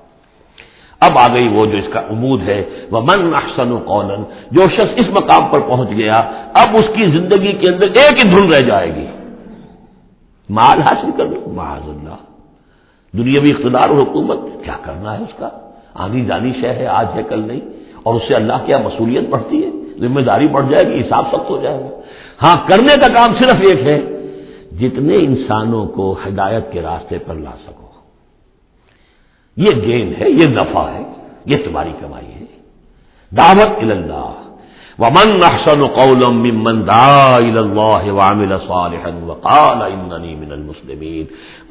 اب آ گئی وہ جو اس کا عمود ہے، ومن احسن قولا، جو شخص اس مقام پر پہنچ گیا اب اس کی زندگی کے اندر ایک ہی دھن رہ جائے گی، مال حاصل کر لو، معاذ اللہ، دنیاوی اقتدار اور حکومت کیا کرنا ہے، اس کا آنی جانی شے ہے، آج ہے کل نہیں، اور اس سے اللہ کی مسئولیت بڑھتی ہے، ذمہ داری بڑھ جائے گی، حساب سخت ہو جائے گا۔ ہاں کرنے کا کام صرف ایک ہے، جتنے انسانوں کو ہدایت کے راستے پر لا سکو، یہ گین ہے، یہ نفع ہے، یہ تمہاری کمائی ہے۔ دعوت الی اللہ، وَمَنْ أَحْسَنُ قَوْلًا مِّمَّنْ دَعَا إِلَى اللَّهِ وَعَمِلَ صَالِحًا وَقَالَ إِنَّنِي مِنَ الْمُسْلِمِينَ،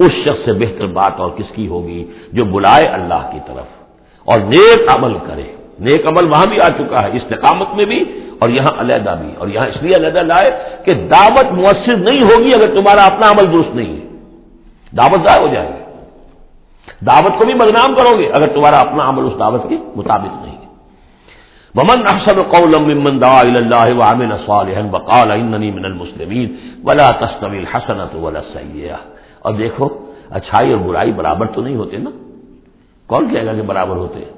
اس شخص سے بہتر بات اور کس کی ہوگی جو بلائے اللہ کی طرف اور نیک عمل کرے۔ نیک عمل وہاں بھی آ چکا ہے، استقامت میں بھی، اور یہاں علیحدہ بھی، اور یہاں اس لیے علیحدہ لائے کہ دعوت مؤثر نہیں ہوگی اگر تمہارا اپنا عمل درست نہیں ہے، دعوت ضائع ہو جائے گی، دعوت کو بھی بدنام کرو گے اگر تمہارا اپنا عمل اس دعوت کے مطابق نہیں ہے۔ ومن احسن قولا ممن دعا الى الله وعمل صالحا وقال انني من المسلمين ولا تستوي الحسنه ولا السيئه، اور دیکھو اچھائی اور برائی برابر تو نہیں ہوتے نا، کون کہے گا کہ برابر ہوتے ہیں؟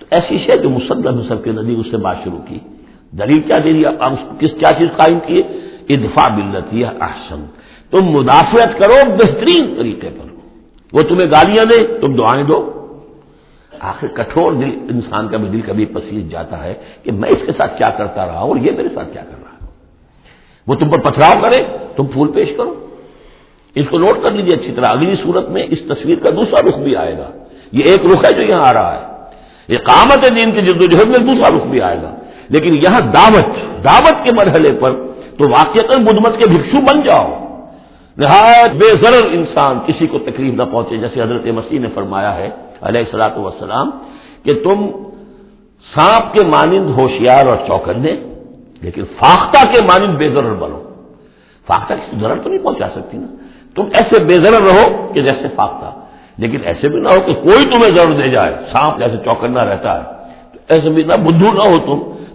تو ایسی شے جو مصدق کے نبی اس سے بات شروع کی، دلیل کیا دے دیا، کس کیا چیز قائم کیے، ادفع باللتی احسن، تم مدافعت کرو بہترین طریقے پر، وہ تمہیں گالیاں دے تم دعائیں دو۔ آخر کٹھور دل انسان کا بھی دل کبھی پسیج جاتا ہے کہ میں اس کے ساتھ کیا کرتا رہا ہوں اور یہ میرے ساتھ کیا کر رہا ہے۔ وہ تم پر پتھراؤ کرے تم پھول پیش کرو، اس کو نوٹ کر لیجیے اچھی طرح، اگلی صورت میں اس تصویر کا دوسرا رخ بھی آئے گا، یہ ایک رخ ہے جو یہاں آ رہا ہے، اقامت دین کی جدوجہد میں دوسرا رخ بھی آئے گا، لیکن یہاں دعوت کے مرحلے پر تو واقعتاً بدمت کے بھکشو بن جاؤ، نہایت بے ضرر انسان، کسی کو تکلیف نہ پہنچے، جیسے حضرت مسیح نے فرمایا ہے علیہ الصلوۃ والسلام کہ تم سانپ کے مانند ہوشیار اور چوکنے لیکن فاختہ کے مانند بے ضرر بنو۔ فاختہ کسی ضرر تو نہیں پہنچا سکتی نا، تم ایسے بے ضرر رہو کہ جیسے فاختہ، لیکن ایسے بھی نہ ہو کہ کوئی تمہیں ضرر دے جائے، سانپ جیسے چوکنا رہتا ہے تو ایسے بھی نہ، بدھو نہ ہو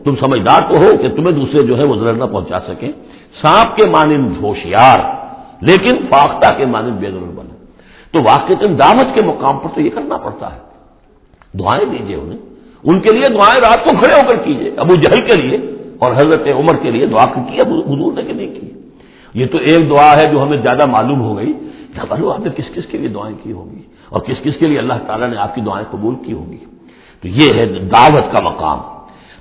تم سمجھدار تو ہو کہ تمہیں دوسرے جو ہے وہ ضرر نہ پہنچا سکیں، سانپ کے مانند ہوشیار لیکن فاختہ کے مانند بے ضرر بنو۔ تو واقعتاً دعوت کے مقام پر تو یہ کرنا پڑتا ہے، دعائیں دیجیے انہیں، ان کے لیے دعائیں رات کو کھڑے ہو کر کیجیے، ابو جہل کے لیے اور حضرت عمر کے لیے دعا کی حضور نے کہ نہیں کی، یہ تو ایک دعا ہے جو ہمیں زیادہ معلوم ہو گئی، کیا معلوم آپ نے کس کس کے لیے دعائیں کی ہوگی اور کس کس کے لیے اللہ تعالیٰ نے آپ کی دعائیں قبول کی ہوگی۔ تو یہ ہے دعوت کا مقام۔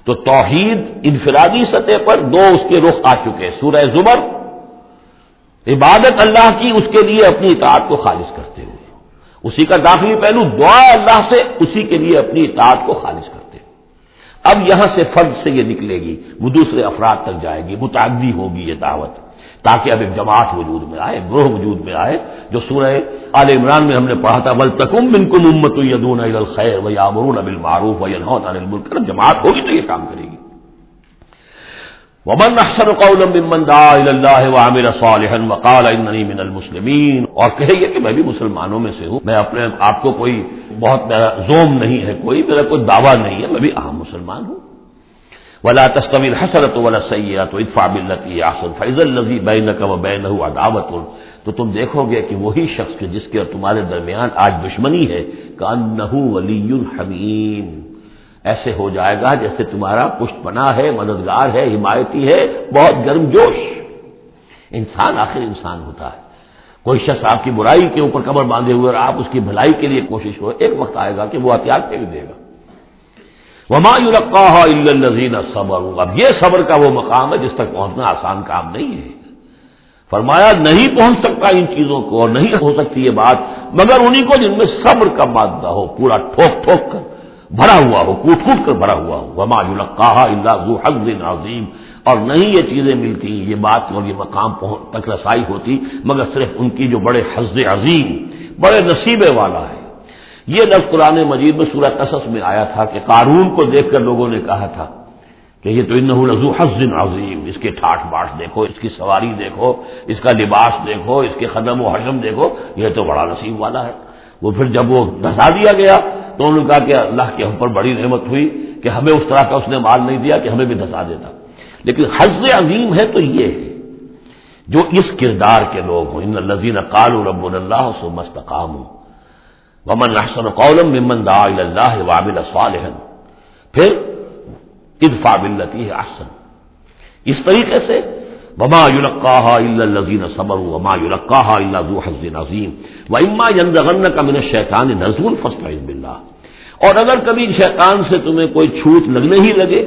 تو توحید انفرادی سطح پر دو اس کے رخ آ چکے، سورہ زمر عبادت اللہ کی اس کے لیے اپنی اطاعت کو خالص کرتے ہوئے، اسی کا داخلی پہلو دعا اللہ سے اسی کے لیے اپنی اطاعت کو خالص کرتے ہوئے۔ اب یہاں سے فرد سے یہ نکلے گی، وہ دوسرے افراد تک جائے گی، متعدی ہوگی یہ دعوت، تاکہ اب ایک جماعت وجود میں آئے، گروہ وجود میں آئے، جو سورہ آل عمران میں ہم نے پڑھا تھا، وَلْتَكُن مِّنْكُمْ أُمَّةٌ يَدْعُونَ إِلَى الْخَيْرِ وَيَأْمُرُونَ بِالْمَعْرُوفِ وَيَنْهَوْنَ عَنِ الْمُنكَرِ، جماعت ہوگی تو یہ کام کرے گی۔ ومن احسن قولا ممن دعا الی اللہ وعمل صالحا وقال اننی من المسلمین، اور کہے یہ کہ میں بھی مسلمانوں میں سے ہوں، میں اپنے آپ کو کوئی بہت میرا زوم نہیں ہے، کوئی میرا کوئی دعویٰ نہیں ہے، میں بھی عام مسلمان ہوں. ولا تستوی الحسنۃ ولا السیئۃ ادفع بالتی احسن فاذا الذی بینک وبینہ عداوۃ، تو تم دیکھو گے کہ وہی شخص کہ جس کے اور تمہارے درمیان آج دشمنی ہے، کانہ ولی حمیم، ایسے ہو جائے گا جیسے تمہارا پشت پناہ ہے، مددگار ہے، حمایتی ہے، بہت گرم جوش. انسان آخر انسان ہوتا ہے، کوئی شخص آپ کی برائی کے اوپر کمر باندھے ہوئے اور آپ اس کی بھلائی کے لیے کوشش ہو، ایک وقت آئے گا کہ وہ ہتھیار پہ بھی دے گا. وما یلقاھا الا الذین صبروا، اب یہ صبر کا وہ مقام ہے جس تک پہنچنا آسان کام نہیں ہے. فرمایا نہیں پہنچ سکتا ان چیزوں کو، اور نہیں ہو سکتی یہ بات مگر انہی کو جن میں صبر کا مادہ ہو، پورا ٹھوک ٹھوک کر بھرا ہوا ہو، کوٹ کوٹ کر بھرا ہوا ہو. وما یلقاھا الا ذو حظ عظیم، اور نہیں یہ چیزیں ملتی، یہ بات اور یہ مقام تک رسائی ہوتی مگر صرف ان کی جو بڑے حظ عظیم، بڑے نصیبے والا ہے. یہ لفظ قرآن مجید میں سورہ قصص میں آیا تھا کہ قارون کو دیکھ کر لوگوں نے کہا تھا کہ یہ تو انہ لذو حظ عظیم، اس کے ٹھاٹ باٹ دیکھو، اس کی سواری دیکھو، اس کا لباس دیکھو، اس کے قدم و حجم دیکھو، یہ تو بڑا نصیب والا ہے. وہ پھر جب وہ دھسا دیا گیا تو انہوں نے کہا کہ اللہ کے ہم پر بڑی نعمت ہوئی کہ ہمیں اس طرح کا اس نے مال نہیں دیا کہ ہمیں بھی دھسا دیتا. لیکن حظ عظیم ہے تو یہ ہے جو اس کردار کے لوگ ہوں، ان الذین قالوا ربنا اللہ ثم استقاموا ومن احسن قولا ممن دعا الی اللہ وعمل صالحا، پھر ادفع باللتی ہے احسن. اس طریقے سے وما یلقاھا الا الذین صبروا وما یلقاھا الا ذو حظ عظیم واما ینزغنک من الشیطان نزغ فاستعذ باللہ، اور اگر کبھی شیطان سے تمہیں کوئی چھوٹ لگنے ہی لگے،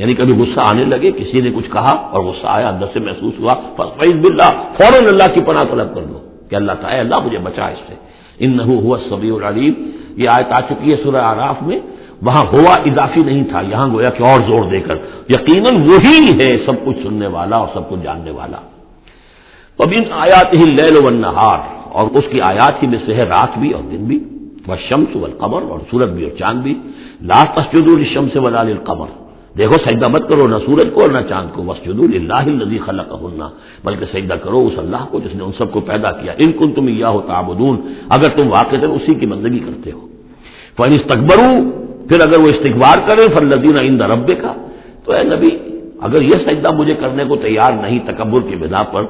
یعنی کبھی غصہ آنے لگے، کسی نے کچھ کہا اور غصہ آیا، اندر سے محسوس ہوا، فاستعذ باللہ، فوراً اللہ کی پناہ طلب کر لو کہ اللہ تعالیٰ اللہ مجھے بچا اس سے، انہ هو السمیع العلیم. یہ آیت آ چکی ہے سورہ اعراف میں، وہاں ہوا اضافی نہیں تھا، یہاں گویا کہ اور زور دے کر یقیناً وہی ہے سب کچھ سننے والا اور سب کچھ جاننے والا. ومن آیاتہ اللیل والنہار، اور اس کی آیات ہی میں سے ہے رات بھی اور دن بھی، والشمس والقمر، اور سورج بھی اور چاند بھی. لا تسجدوا للشمس ولا للقمر، دیکھو سجدہ مت کرو نہ سورج کو اور نہ چاند کو، واسجدوا للہ الذی خلقہن، بلکہ سجدہ کرو اس اللہ کو جس نے ان سب کو پیدا کیا. ان کنتم ایاہ تعبدون، اگر تم واقعتاً اسی کی بندگی کرتے ہو. فإن استکبروا، پھر اگر وہ استکبار کریں، فالذین عند ربک، تو اے نبی اگر یہ سجدہ مجھے کرنے کو تیار نہیں تکبر کی بنا پر،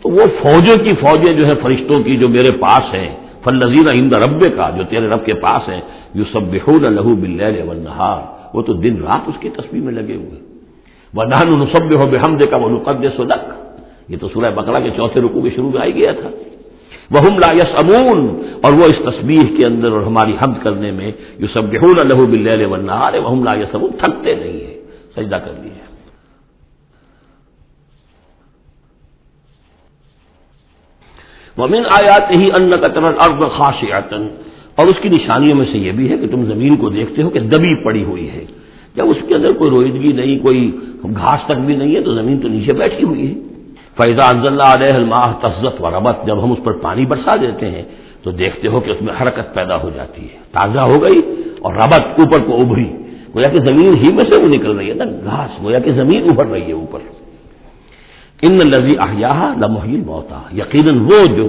تو وہ فوجوں کی فوجیں جو ہے فرشتوں کی جو میرے پاس ہیں، فالذین عند ربک، جو تیرے رب کے پاس ہیں، یسبحون لہ باللیل والنہار، وہ تو دن رات اس کی تسبیح میں لگے ہوئے. ونحن نسبح بحمدک ونقدس لک، یہ تو سورہ بقرہ کے چوتھے رکوع کے شروع میں آئی گیا تھا. وَهُمْ لَا يَسْأَمُونَ، اور وہ اس تسبیح کے اندر اور ہماری حمد کرنے میں، یُسَبِّحُونَ لَهُ بِاللَّيْلِ وَالنَّهَارِ وَهُمْ لَا يَسْأَمُونَ، تھکتے نہیں ہیں. سجدہ کر لیے. وَمِنْ آیَاتِهِ أَنَّكَ تَرَى الْأَرْضَ خَاشِعَةً، اور اس کی نشانیوں میں سے یہ بھی ہے کہ تم زمین کو دیکھتے ہو کہ دبی پڑی ہوئی ہے، جب اس کے اندر کوئی رویدگی نہیں، کوئی گھاس تک بھی نہیں ہے، تو زمین تو نیچے بیٹھی ہوئی ہے. فَإِذَا أَنزَلْنَا عَلَيْهَا الْمَاءَ اهْتَزَّتْ وَرَبَتْ، جب ہم اس پر پانی برسا دیتے ہیں تو دیکھتے ہو کہ اس میں حرکت پیدا ہو جاتی ہے، تازہ ہو گئی اور ربت اوپر کو ابھری، گویا کہ زمین ہی میں سے وہ نکل رہی ہے نا گھاس، گویا کہ زمین ابھر رہی ہے اوپر. اِنَّ الَّذِي أَحْيَاهَا لَمُحْيِي الْمَوْتَى، یقیناً وہ جو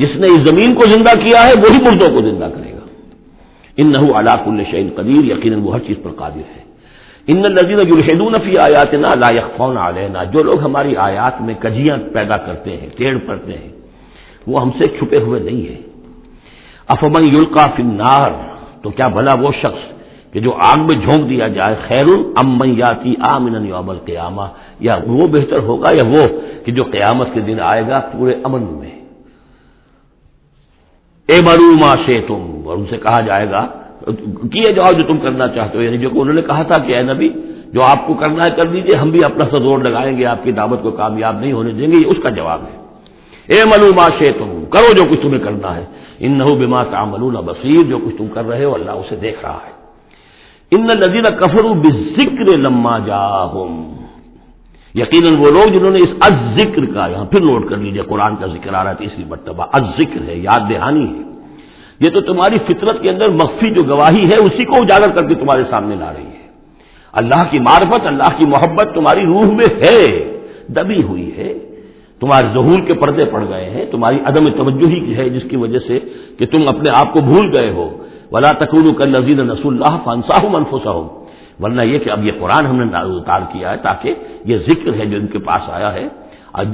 جس نے اس زمین کو زندہ کیا ہے وہی مردوں کو زندہ کرے گا. إِنَّهُ عَلَىٰ كُلِّ شَيْءٍ قَدِيرٌ، یقیناً وہ ہر چیز پر قادر ہے. ان الذین یلحدون فی آیاتنا لا یخفون علینا، جو لوگ ہماری آیات میں کجیاں پیدا کرتے ہیں، ٹیڑھ پڑتے ہیں، وہ ہم سے چھپے ہوئے نہیں ہیں. افمن یلقی فی النار، تو کیا بھلا وہ شخص کہ جو آگ میں جھونک دیا جائے، خیر ام من یاتی آمنا یوم القیامہ، یا وہ بہتر ہوگا یا وہ کہ جو قیامت کے دن آئے گا پورے امن میں. اعملوا ما شئتم، اور ان سے کہا جائے گا کیے جاؤ جو تم کرنا چاہتے ہو، یعنی جو انہوں نے کہا تھا کہ اے نبی جو آپ کو کرنا ہے کر دیجیے، ہم بھی اپنا سا زور لگائیں گے، آپ کی دعوت کو کامیاب نہیں ہونے دیں گے. یہ اس کا جواب ہے، اعملوا ما شئتم، کرو جو کچھ تمہیں کرنا ہے. انہ بما تعملون بصیر، جو کچھ تم کر رہے ہو اللہ اسے دیکھ رہا ہے. ان الذین کفروا بالذکر لما جاءہم، یقیناً وہ لوگ جنہوں نے اس الذکر کا، یہاں پھر نوٹ کر لیجیے قرآن کا ذکر آ رہا ہے تیسری مرتبہ، الذکر ہے، یاد دہانی ہے، یہ تو تمہاری فطرت کے اندر مخفی جو گواہی ہے اسی کو اجاگر کر کے تمہارے سامنے لا رہی ہے. اللہ کی معرفت، اللہ کی محبت تمہاری روح میں ہے، دبی ہوئی ہے، تمہارے ظہور کے پردے پڑ گئے ہیں، تمہاری عدم توجہی ہے جس کی وجہ سے کہ تم اپنے آپ کو بھول گئے ہو۔ ولا تکونوا کالذین نسوا اللہ فانساہم انفسہم، ورنہ یہ کہ اب یہ قرآن ہم نے اتار کیا ہے تاکہ یہ ذکر ہے جو ان کے پاس آیا ہے،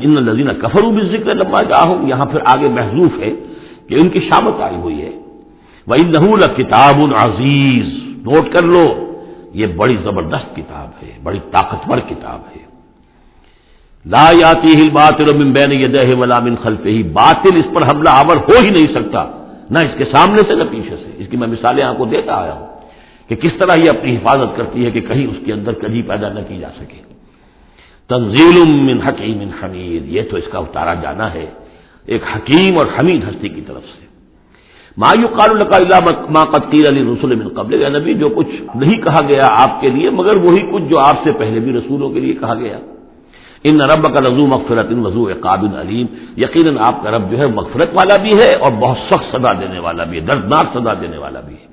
ان الذین کفروا بالذکر لما جاءہم، یہاں پھر آگے محذوف ہے کہ ان کی شامت آئی ہوئی ہے۔ وَإِنَّهُ لَكِتَابٌ عَزِیزٌ، نوٹ کر لو یہ بڑی زبردست کتاب ہے، بڑی طاقتور کتاب ہے۔ لا یاتیہ الباطل من بین یدیہ ولا من خلفہ، باطل اس پر حملہ آور ہو ہی نہیں سکتا، نہ اس کے سامنے سے نہ پیچھے سے۔ اس کی میں مثالیں آپ کو دیتا آیا ہوں کہ کس طرح یہ اپنی حفاظت کرتی ہے کہ کہیں اس کے اندر کہیں پیدا نہ کی جا سکے۔ تنزیل من حکیم حمید، یہ تو اس کا اتارا جانا ہے ایک حکیم اور حمید ہستی کی طرف سے۔ ما یقال لک الا ما قد قیل للرسل من قبل، اے نبی جو کچھ نہیں کہا گیا آپ کے لیے مگر وہی کچھ جو آپ سے پہلے بھی رسولوں کے لیے کہا گیا۔ ان ربک لذو مغفرۃ وذو عقاب علیم، یقیناً آپ کا رب جو ہے مغفرت والا بھی ہے اور بہت سخت سزا دینے والا بھی ہے، دردناک سزا دینے والا بھی ہے۔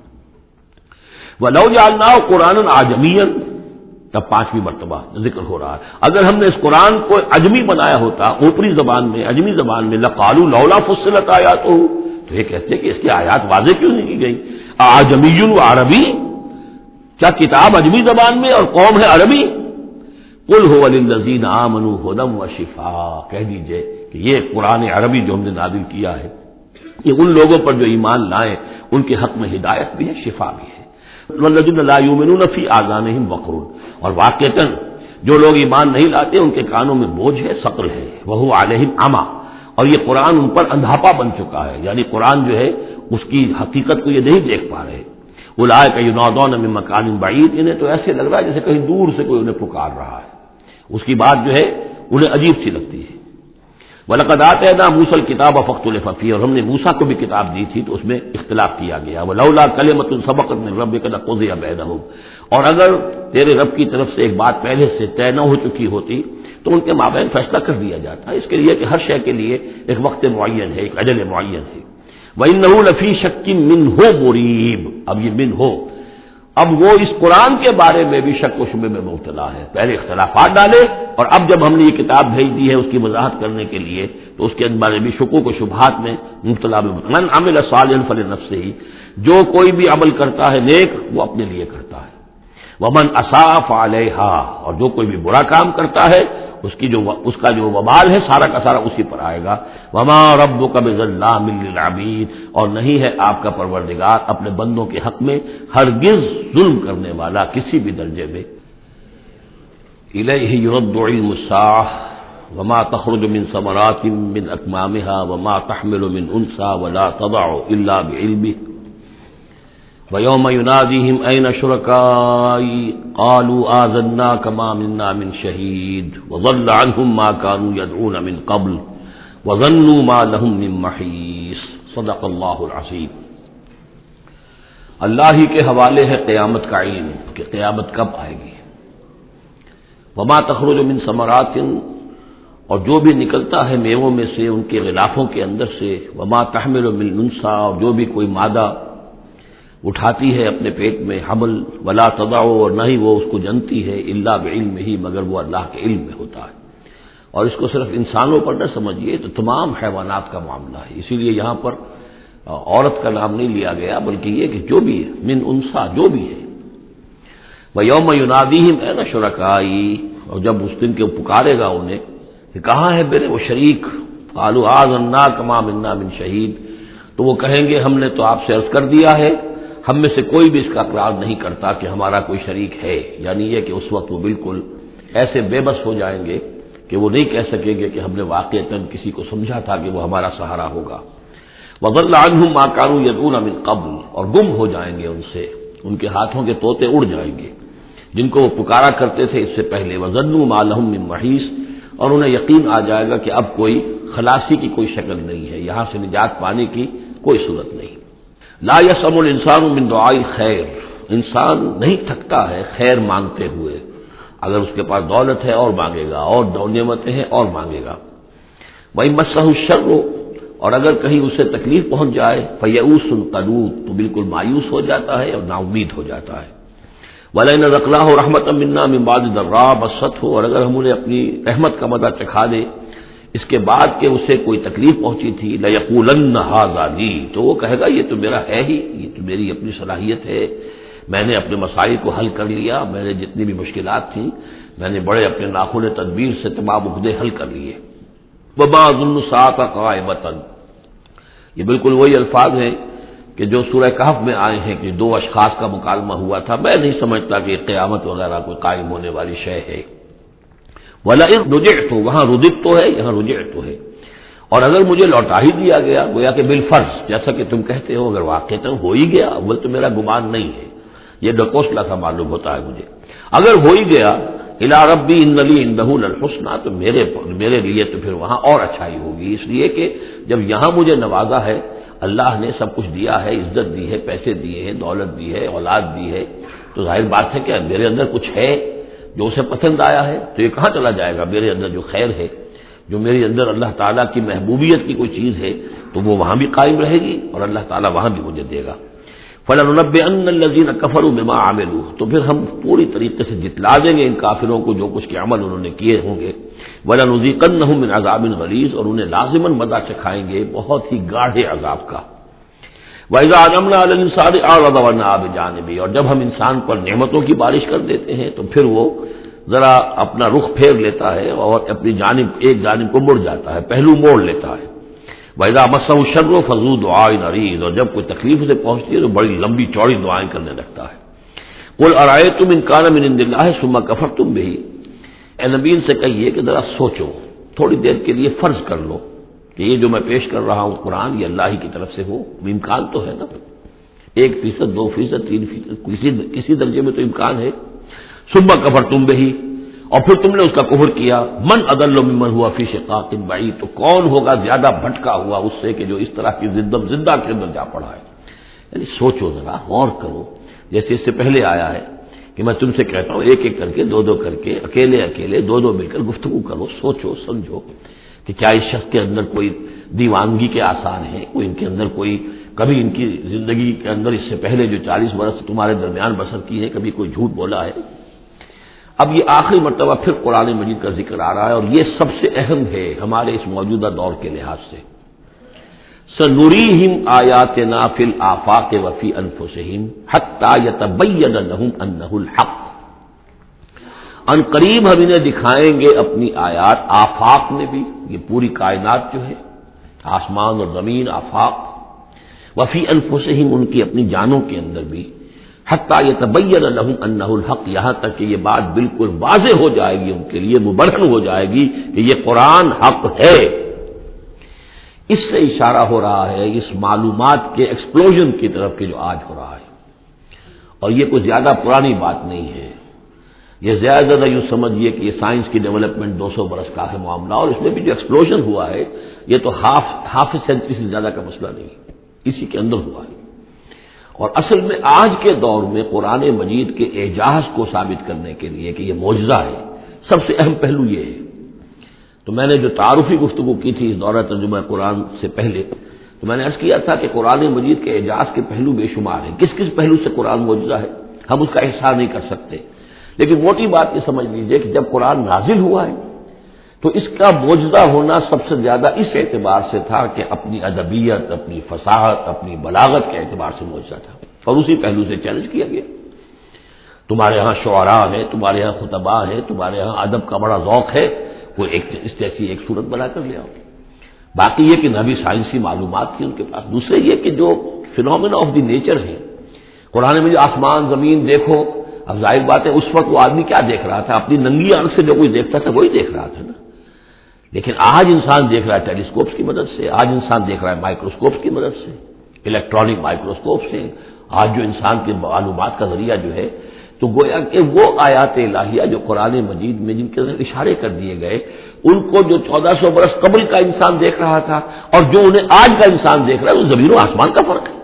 وَلَوْ جَعَلْنَاهُ قُرْآنًا عَجَمِيًّا، تب پانچویں مرتبہ ذکر ہو رہا ہے، اگر ہم نے اس قرآن کو عجمی بنایا ہوتا، اوپری زبان میں، عجمی زبان میں، لَقَالُوا لَوْلَا فُصِّلَتْ آیَاتُهُ، تو یہ کہتے کہ اس کی آیات واضح کیوں نہیں کی گئی؟ عجمی عربی، کیا کتاب عجمی زبان میں اور قوم ہے عربی؟ قل هو للذین آمنوا هدى وشفاء، کہہ دیجئے کہ یہ قرآن عربی جو ہم نے نازل کیا ہے یہ ان لوگوں پر جو ایمان لائیں ان کے حق میں ہدایت بھی ہے، شفا بھی ہے۔ والذین لا یؤمنون فی آذانہم وقر، اور واقعتاً جو لوگ ایمان نہیں لاتے ان کے کانوں میں بوجھ ہے، ثقل ہے۔ وهو علیہم اعمی، اور یہ قرآن ان پر اندھاپا بن چکا ہے، یعنی قرآن جو ہے اس کی حقیقت کو یہ نہیں دیکھ پا رہے۔ اولئک ینادون من مکان بعید، انہیں تو ایسے لگ رہا ہے جیسے کہیں دور سے کوئی انہیں پکار رہا ہے، اس کی بات جو ہے انہیں عجیب سی لگتی ہے۔ وَلَقَدْ آتَيْنَا مُوسَى الْكِتَابَ فَاخْتَلَفَ فِيهِ، اور ہم نے موسیٰ کو بھی کتاب دی تھی تو اس میں اختلاف کیا گیا۔ وَلَوْلَا كَلِمَةٌ سَبَقَتْ مِن رَّبِّكَ لَقُضِيَ بَيْنَهُمْ، اور اگر تیرے رب کی طرف سے ایک بات پہلے سے طے نہ ہو چکی ہوتی تو ان کے مابین فیصلہ کر دیا جاتا، اس کے لیے کہ ہر شے کے لیے ایک وقت معین ہے، ایک اجل معین ہے۔ وَإِنَّهُ لَفِي شَكٍّ مِّنْهُ مُرِيبٍ، اب یہ من ہو، اب وہ اس قرآن کے بارے میں بھی شک و شبے میں مبتلا ہے، پہلے اختلافات ڈالے اور اب جب ہم نے یہ کتاب بھیج دی ہے اس کی وضاحت کرنے کے لیے تو اس کے بارے میں شکوک و شبہات میں مبتلا ہے۔ من عمل صالحا فلنفسہ، جو کوئی بھی عمل کرتا ہے نیک وہ اپنے لیے کرتا ہے، ومن اساء فعلیہا، اور جو کوئی بھی برا کام کرتا ہے اس کا جو وبال ہے سارا کا سارا اسی پر آئے گا۔ وما ربک بظلام للعبید، اور نہیں ہے آپ کا پروردگار اپنے بندوں کے حق میں ہرگز ظلم کرنے والا کسی بھی درجے میں۔ الیہ یرد علم الساعہ وما تخرج من ثمرات من اکمامها وما تحمل من انثی ولا تضع الا بعلمه وَيَوْمَ يُنَادِيهِمْ أَيْنَ شُرَكَائِي قَالُوا آذَنَّاكَ مَا مِنَّا مِنْ شَهِيدٍ وَضَلَّ عَنْهُمْ مَا كَانُوا يَدْعُونَ مِنْ قَبْلُ وَظَنُّوا مَا لَهُمْ مِنْ مَحِيصٍ، صدق اللہ العظیم۔ اللہ ہی کے حوالے ہے قیامت کا علم کہ قیامت کب آئے گی۔ وَمَا تَخْرُجُ مِنْ ثَمَرَاتٍ، اور جو بھی نکلتا ہے میووں میں سے ان کے غلافوں کے اندر سے، وَمَا تَحْمِلُ مِنْ أُنثَىٰ، اور جو بھی کوئی مادہ اٹھاتی ہے اپنے پیٹ میں حمل، ولا تضع، اور نہ ہی وہ اس کو جنتی ہے، الا بعلمہ، مگر وہ اللہ کے علم میں ہوتا ہے۔ اور اس کو صرف انسانوں پر نہ سمجھیے، تو تمام حیوانات کا معاملہ ہے، اسی لیے یہاں پر عورت کا نام نہیں لیا گیا بلکہ یہ کہ جو بھی ہے من انسا، جو بھی ہے۔ وَيَوْمَ يُنَادِيهِمْ أَيْنَ شُرَكَائِي، اور جب اس دن کے پکارے گا انہیں کہ کہاں ہے میرے وہ شریک، قَالُوا آذَنَّاكَ مَا مِنَّا مِنْ شَهِيدٍ، تو وہ کہیں گے ہم نے تو آپ سے عرض کر دیا ہے، ہم میں سے کوئی بھی اس کا اقرار نہیں کرتا کہ ہمارا کوئی شریک ہے، یعنی یہ کہ اس وقت وہ بالکل ایسے بے بس ہو جائیں گے کہ وہ نہیں کہہ سکیں گے کہ ہم نے واقعتاً کسی کو سمجھا تھا کہ وہ ہمارا سہارا ہوگا۔ وَضَلَّ عَنْهُمْ مَا كَانُوا يَدْعُونَ مِن قَبْلُ، اور گم ہو جائیں گے ان سے، ان کے ہاتھوں کے طوطے اڑ جائیں گے جن کو وہ پکارا کرتے تھے اس سے پہلے۔ وَظَنُّوا مَا لَهُم مِّن مَّحِيصٍ، اور انہیں یقین آ جائے گا کہ اب کوئی خلاصی کی کوئی شکل نہیں ہے، یہاں سے نجات پانے کی کوئی صورت نہیں۔ لا يسأم الانسان من دعاء الخير، انسان نہیں تھکتا ہے خیر مانگتے ہوئے، اگر اس کے پاس دولت ہے اور مانگے گا، اور نعمتیں ہیں اور مانگے گا۔ وَإِن مَسَّهُ الشَّرُّ، اور اگر کہیں اسے تکلیف پہنچ جائے، فَيَئُوسٌ قَنُوطٌ، تو بالکل مایوس ہو جاتا ہے اور نا امید ہو جاتا ہے۔ وَلَئِنْ رَزَقْنَاهُ رَحْمَةً مِنَّا مِنْ بَعْدِ ضَرَّاءٍ مَسَّتْهُ، اور اگر ہم انہیں اپنی رحمت کا مزہ چکھا دے اس کے بعد کہ اسے کوئی تکلیف پہنچی تھی، لَيَقُولَنَّ هَذَا لِي، تو وہ کہے گا یہ تو میرا ہے ہی، یہ تو میری اپنی صلاحیت ہے، میں نے اپنے مسائل کو حل کر لیا، میں نے جتنی بھی مشکلات تھیں میں نے بڑے اپنے ناخن تدبیر سے تمام عہدے حل کر لیے۔ وَمَا أَظُنُّ السَّاعَةَ قَائِمَةً، یہ بالکل وہی الفاظ ہیں کہ جو سورہ کہف میں آئے ہیں کہ دو اشخاص کا مکالمہ ہوا تھا، میں نہیں سمجھتا کہ قیامت وغیرہ کوئی قائم ہونے والی شے ہے۔ وَلَئِن رُجِعْتُ، وہاں رُجِعْتُ تو ہے، یہاں رُجِعْتُ ہے، اور اگر مجھے لوٹا ہی دیا گیا، گویا کہ بالفرض، جیسا کہ تم کہتے ہو اگر واقعتاً ہو ہی گیا، اول تو میرا گمان نہیں ہے، یہ ڈکوسلا سا معلوم ہوتا ہے مجھے، اگر ہو ہی گیا اِلَىٰ رَبِّي إِنَّ لِي عِندَهُ لَلْحُسْنَىٰ، تو میرے لیے تو پھر وہاں اور اچھائی ہوگی، اس لیے کہ جب یہاں مجھے نوازا ہے، اللہ نے سب کچھ دیا ہے، عزت دی ہے، پیسے دیے ہیں، دولت دی ہے، اولاد دی ہے، تو ظاہر بات ہے کہ میرے اندر کچھ ہے جو اسے پسند آیا ہے، تو یہ کہاں چلا جائے گا؟ میرے اندر جو خیر ہے، جو میرے اندر اللہ تعالیٰ کی محبوبیت کی کوئی چیز ہے، تو وہ وہاں بھی قائم رہے گی اور اللہ تعالیٰ وہاں بھی مجھے دے گا۔ فَلَنُنَبِّئَنَّ الَّذِينَ كَفَرُوا بِمَا عَمِلُوا، تو پھر ہم پوری طریقے سے جتلا دیں گے ان کافروں کو جو کچھ کے عمل انہوں نے کیے ہوں گے۔ وَلَنُذِيقَنَّهُم مِّنْ عَذَابٍ غَلِيظٍ، اور انہیں لازماً مزہ چکھائیں گے بہت ہی گاڑھے عذاب کا۔ وَإِذَا أَنْعَمْنَا عَلَى الْإِنسَانِ أَعْرَضَ وَنَأَى بِجَانِبِهِ، اور جب ہم انسان پر نعمتوں کی بارش کر دیتے ہیں تو پھر وہ ذرا اپنا رخ پھیر لیتا ہے اور اپنی جانب، ایک جانب کو مڑ جاتا ہے، پہلو موڑ لیتا ہے۔ وَإِذَا مَسَّهُ الشَّرُّ فَذُو دُعَاءٍ عَرِيضٍ، اور جب کوئی تکلیف اسے پہنچتی ہے تو بڑی لمبی چوڑی دعائیں کرنے لگتا ہے۔ قُلْ أَرَأَيْتُمْ إِنْ كَانَ مِنْ عِندِ اللَّهِ ثُمَّ كَفَرْتُمْ بِهِ، اے نبی ان سے کہیے کہ ذرا سوچو، تھوڑی دیر کے لیے فرض کر لو کہ یہ جو میں پیش کر رہا ہوں قرآن، یہ اللہ ہی کی طرف سے ہو، امکان تو ہے نا، 1%، 2%، 3%، کسی درجے میں تو امکان ہے۔ ثُمَّ كَفَرْتُمْ بِهِ، اور پھر تم نے اس کا کفر کیا۔ من اضل ممن ہوا فی شقاق بعید، تو کون ہوگا زیادہ بھٹکا ہوا اس سے کہ جو اس طرح کی ضدم زندہ کے اندر جا پڑا ہے؟ یعنی سوچو ذرا، غور کرو، جیسے اس سے پہلے آیا ہے کہ میں تم سے کہتا ہوں ایک ایک کر کے، دو دو کر کے، اکیلے اکیلے، دو دو مل کر گفتگو کرو، سوچو سمجھو کہ کیا اس شخص کے اندر کوئی دیوانگی کے آثار ہیں، کوئی ان کے اندر کوئی کبھی ان کی زندگی کے اندر اس سے پہلے جو 40 برس تمہارے درمیان بسر کی ہے کبھی کوئی جھوٹ بولا ہے؟ اب یہ آخری مرتبہ پھر قرآن مجید کا ذکر آ رہا ہے اور یہ سب سے اہم ہے ہمارے اس موجودہ دور کے لحاظ سے۔ سنریہم آیاتنا فی الآفاق وفی انفسہم حتی یتبین لہم انہ الحق، ان قریب ہم انہیں دکھائیں گے اپنی آیات آفاق میں بھی، یہ پوری کائنات جو ہے، آسمان اور زمین، آفاق، وفی انفسہم، ان کی اپنی جانوں کے اندر بھی، حتیٰ یتبین لہم انہ الحق، یہاں تک کہ یہ بات بالکل واضح ہو جائے گی ان کے لیے، مبرہن ہو جائے گی کہ یہ قرآن حق ہے۔ اس سے اشارہ ہو رہا ہے اس معلومات کے ایکسپلوژن کی طرف کے جو آج ہو رہا ہے، اور یہ کوئی زیادہ پرانی بات نہیں ہے، یہ زیادہ زیادہ یوں سمجھیے کہ یہ سائنس کی ڈیولپمنٹ 200 برس کا ہے معاملہ، اور اس میں بھی جو ایکسپلوژن ہوا ہے یہ تو ہاف سینچری سے زیادہ کا مسئلہ نہیں ہے، اسی کے اندر ہوا ہے۔ اور اصل میں آج کے دور میں قرآن مجید کے اعجاز کو ثابت کرنے کے لیے کہ یہ معجزہ ہے، سب سے اہم پہلو یہ ہے۔ تو میں نے جو تعارفی گفتگو کی تھی اس دورہ ترجمہ قرآن سے پہلے، تو میں نے عرض کیا تھا کہ قرآن مجید کے اعجاز کے پہلو بے شمار ہیں، کس کس پہلو سے قرآن معجزہ ہے ہم اس کا احساس نہیں کر سکتے، لیکن موٹی بات یہ سمجھ لیجئے کہ جب قرآن نازل ہوا ہے تو اس کا معجزہ ہونا سب سے زیادہ اس اعتبار سے تھا کہ اپنی ادبیت، اپنی فصاحت، اپنی بلاغت کے اعتبار سے معجزہ تھا، اور اسی پہلو سے چیلنج کیا گیا۔ تمہارے ہاں شعراء ہیں، تمہارے ہاں خطباء ہیں، تمہارے ہاں ادب کا بڑا ذوق ہے، کوئی اس جیسی ایک صورت بنا کر لے آؤ۔ باقی یہ کہ نبی سائنسی معلومات تھی ان کے پاس، دوسرے یہ کہ جو فینومینا آف دی نیچر ہے قرآن میں، جو آسمان زمین دیکھو، اب ظاہر بات ہے اس وقت وہ آدمی کیا دیکھ رہا تھا؟ اپنی ننگی آنکھ سے جو کوئی دیکھتا تھا وہی دیکھ رہا تھا نا، لیکن آج انسان دیکھ رہا ہے ٹیلیسکوپس کی مدد سے، آج انسان دیکھ رہا ہے مائکروسکوپس کی مدد سے، الیکٹرانک مائکروسکوپ سے، آج جو انسان کے معلومات کا ذریعہ جو ہے، تو گویا کہ وہ آیات الہیہ جو قرآن مجید میں جن کے اشارے کر دیے گئے، ان کو جو 1400 برس قبل کا انسان دیکھ رہا تھا اور جو انہیں آج کا انسان دیکھ رہا ہے، وہ زمین و آسمان کا فرق ہے۔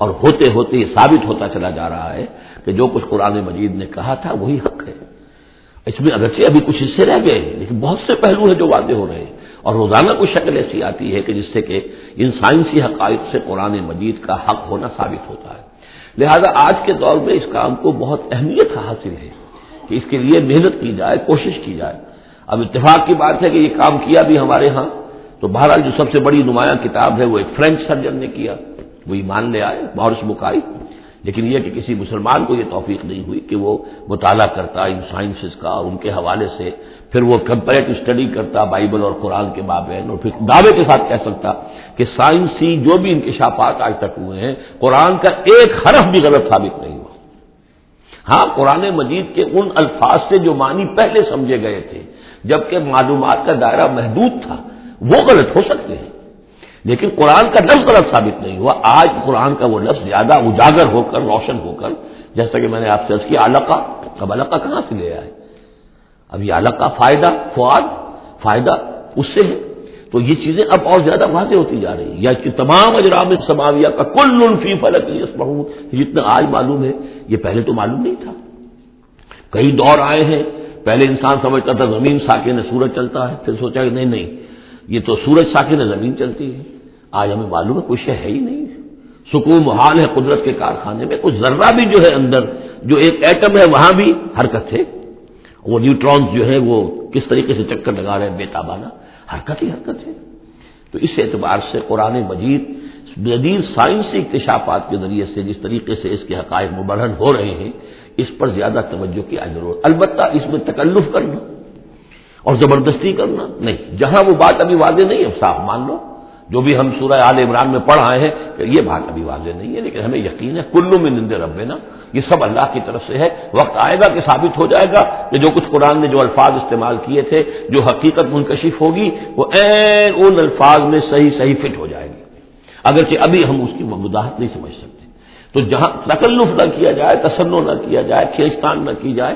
اور ہوتے ہوتے یہ ثابت ہوتا چلا جا رہا ہے کہ جو کچھ قرآن مجید نے کہا تھا وہی حق ہے۔ اس میں اگرچہ ابھی کچھ حصے رہ گئے ہیں، لیکن بہت سے پہلو ہیں جو واضح ہو رہے ہیں، اور روزانہ کوئی شکل ایسی آتی ہے کہ جس سے کہ ان سائنسی حقائق سے قرآن مجید کا حق ہونا ثابت ہوتا ہے۔ لہذا آج کے دور میں اس کام کو بہت اہمیت حاصل ہے کہ اس کے لیے محنت کی جائے، کوشش کی جائے۔ اب اتفاق کی بات ہے کہ یہ کام کیا بھی ہمارے ہاں تو بہرحال جو سب سے بڑی نمایاں کتاب ہے وہ ایک فرینچ سرجن نے کیا، وہی مان لے آئے، مہارس مکائی، لیکن یہ کہ کسی مسلمان کو یہ توفیق نہیں ہوئی کہ وہ مطالعہ کرتا ان سائنسز کا اور ان کے حوالے سے، پھر وہ کمپیریٹو اسٹڈی کرتا بائبل اور قرآن کے مابین، اور پھر دعوے کے ساتھ کہہ سکتا کہ سائنسی جو بھی انکشافات آج تک ہوئے ہیں قرآن کا ایک حرف بھی غلط ثابت نہیں ہوا۔ ہاں، قرآن مجید کے ان الفاظ سے جو معنی پہلے سمجھے گئے تھے جبکہ معلومات کا دائرہ محدود تھا وہ غلط ہو سکتے ہیں، لیکن قرآن کا لفظ غلط ثابت نہیں ہوا۔ آج قرآن کا وہ لفظ زیادہ اجاگر ہو کر، روشن ہو کر، جیسا کہ میں نے آپ سے عرض کیا علقہ، اب علقہ کہاں سے لے آئے؟ اب یہ علقہ فائدہ، فواد، فائدہ اس سے ہے، تو یہ چیزیں اب اور زیادہ واضح ہوتی جا رہی ہیں، یا کہ تمام اجرام سماویہ کا کل فی فلک یسبحون جتنا آج معلوم ہے یہ پہلے تو معلوم نہیں تھا۔ کئی دور آئے ہیں، پہلے انسان سمجھتا تھا زمین ساکن ہے سورج چلتا ہے، پھر سوچا کہ نہیں نہیں یہ تو سورج ساکن ہے زمین چلتی ہے، آج ہمیں معلوم ہے کوئی شے ہے ہی نہیں، سکون محال ہے قدرت کے کارخانے میں، کوئی ذرہ بھی جو ہے اندر جو ایک ایٹم ہے وہاں بھی حرکت ہے، وہ نیوٹرانز جو ہے وہ کس طریقے سے چکر لگا رہے ہیں بے تابانہ، حرکت ہی حرکت ہے۔ تو اس اعتبار سے قرآن مجید جدید سائنسی اکتشافات کے ذریعے سے جس طریقے سے اس کے حقائق مبرہن ہو رہے ہیں اس پر زیادہ توجہ کی ضرورت، البتہ اس میں تکلف کرنا اور زبردستی کرنا نہیں، جہاں وہ بات ابھی واضح نہیں ہے صاف مان لو، جو بھی ہم سورہ آل عمران میں پڑھ آئے ہیں کہ یہ بات ابھی واضح نہیں ہے، لیکن ہمیں یقین ہے کلو میں نند ربنا، یہ سب اللہ کی طرف سے ہے، وقت آئے گا کہ ثابت ہو جائے گا کہ جو کچھ قرآن نے جو الفاظ استعمال کیے تھے جو حقیقت منکشف ہوگی وہ عین ان الفاظ میں صحیح صحیح فٹ ہو جائے گی، اگرچہ ابھی ہم اس کی وضاحت نہیں سمجھ سکتے۔ تو جہاں تکلف نہ کیا جائے، تصنع نہ کیا جائے، کھینچتان نہ کی جائے،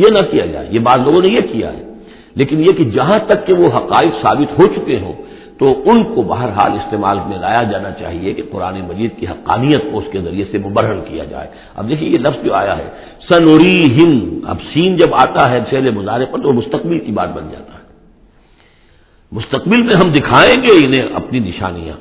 یہ نہ کیا جائے، یہ بعض لوگوں نے یہ کیا ہے، لیکن یہ کہ جہاں تک کہ وہ حقائق ثابت ہو چکے ہوں تو ان کو بہرحال استعمال میں لایا جانا چاہیے کہ قرآن مجید کی حقانیت کو اس کے ذریعے سے مبرہن کیا جائے۔ اب دیکھیے یہ لفظ جو آیا ہے سنوریہم، اب سین جب آتا ہے فعل مضارع پر تو مستقبل کی بات بن جاتا ہے، مستقبل میں ہم دکھائیں گے انہیں اپنی نشانیاں۔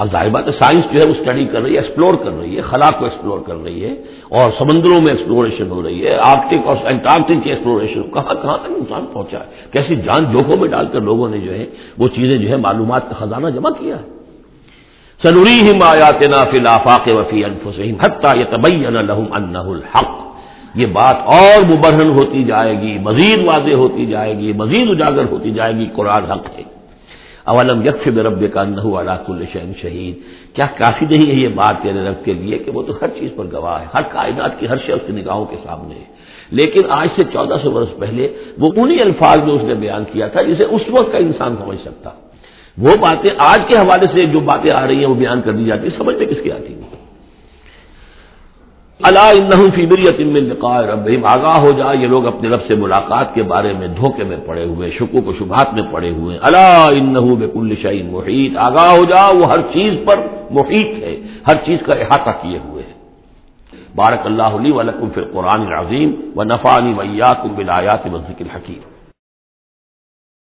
اب ظاہر بات ہے سائنس جو ہے وہ اسٹڈی کر رہی ہے، ایکسپلور کر رہی ہے، خلا کو ایکسپلور کر رہی ہے، اور سمندروں میں ایکسپلوریشن ہو رہی ہے، آرکٹک اور انٹارکٹک کی ایکسپلوریشن، کہاں کہاں تک انسان پہنچا ہے، کیسی جان جوکھوں میں ڈال کر لوگوں نے جو ہے وہ چیزیں جو ہے معلومات کا خزانہ جمع کیا ہے۔ سنوریہم آیاتنا فی الآفاق وفی انفسہم حتی یتبین لہم انہ الحق، یہ بات اور مبرہن ہوتی جائے گی، مزید واضح ہوتی جائے گی، مزید اجاگر ہوتی جائے گی، قرآن حق ہے۔ اولم یکف بربک انہ علی کل شیء شہید، کیا کافی نہیں ہے یہ بات تیرے رب کے لیے کہ وہ تو ہر چیز پر گواہ ہے، ہر کائنات کی ہر شے اس کی نگاہوں کے سامنے ہے؟ لیکن آج سے 1400 برس پہلے وہ انہی الفاظ میں اس نے بیان کیا تھا جسے اس وقت کا انسان سمجھ سکتا، وہ باتیں آج کے حوالے سے جو باتیں آ رہی ہیں وہ بیان کر دی جاتی، سمجھ میں کس کی آتی نہیں۔ الا انہم فی مریۃ من لقاء ربہم، آگاہ ہو جا یہ لوگ اپنے رب سے ملاقات کے بارے میں دھوکے میں پڑے ہوئے، شکوک و شبہات میں پڑے ہوئے۔ الا انہ بکل شیء محیط، آگاہ ہو جا وہ ہر چیز پر محیط ہے، ہر چیز کا احاطہ کیے ہوئے ہے۔ بارک اللہ لی و لکم فی القرآن العظیم و نفعنی و ایاکم بالآیات و الذکر الحکیم۔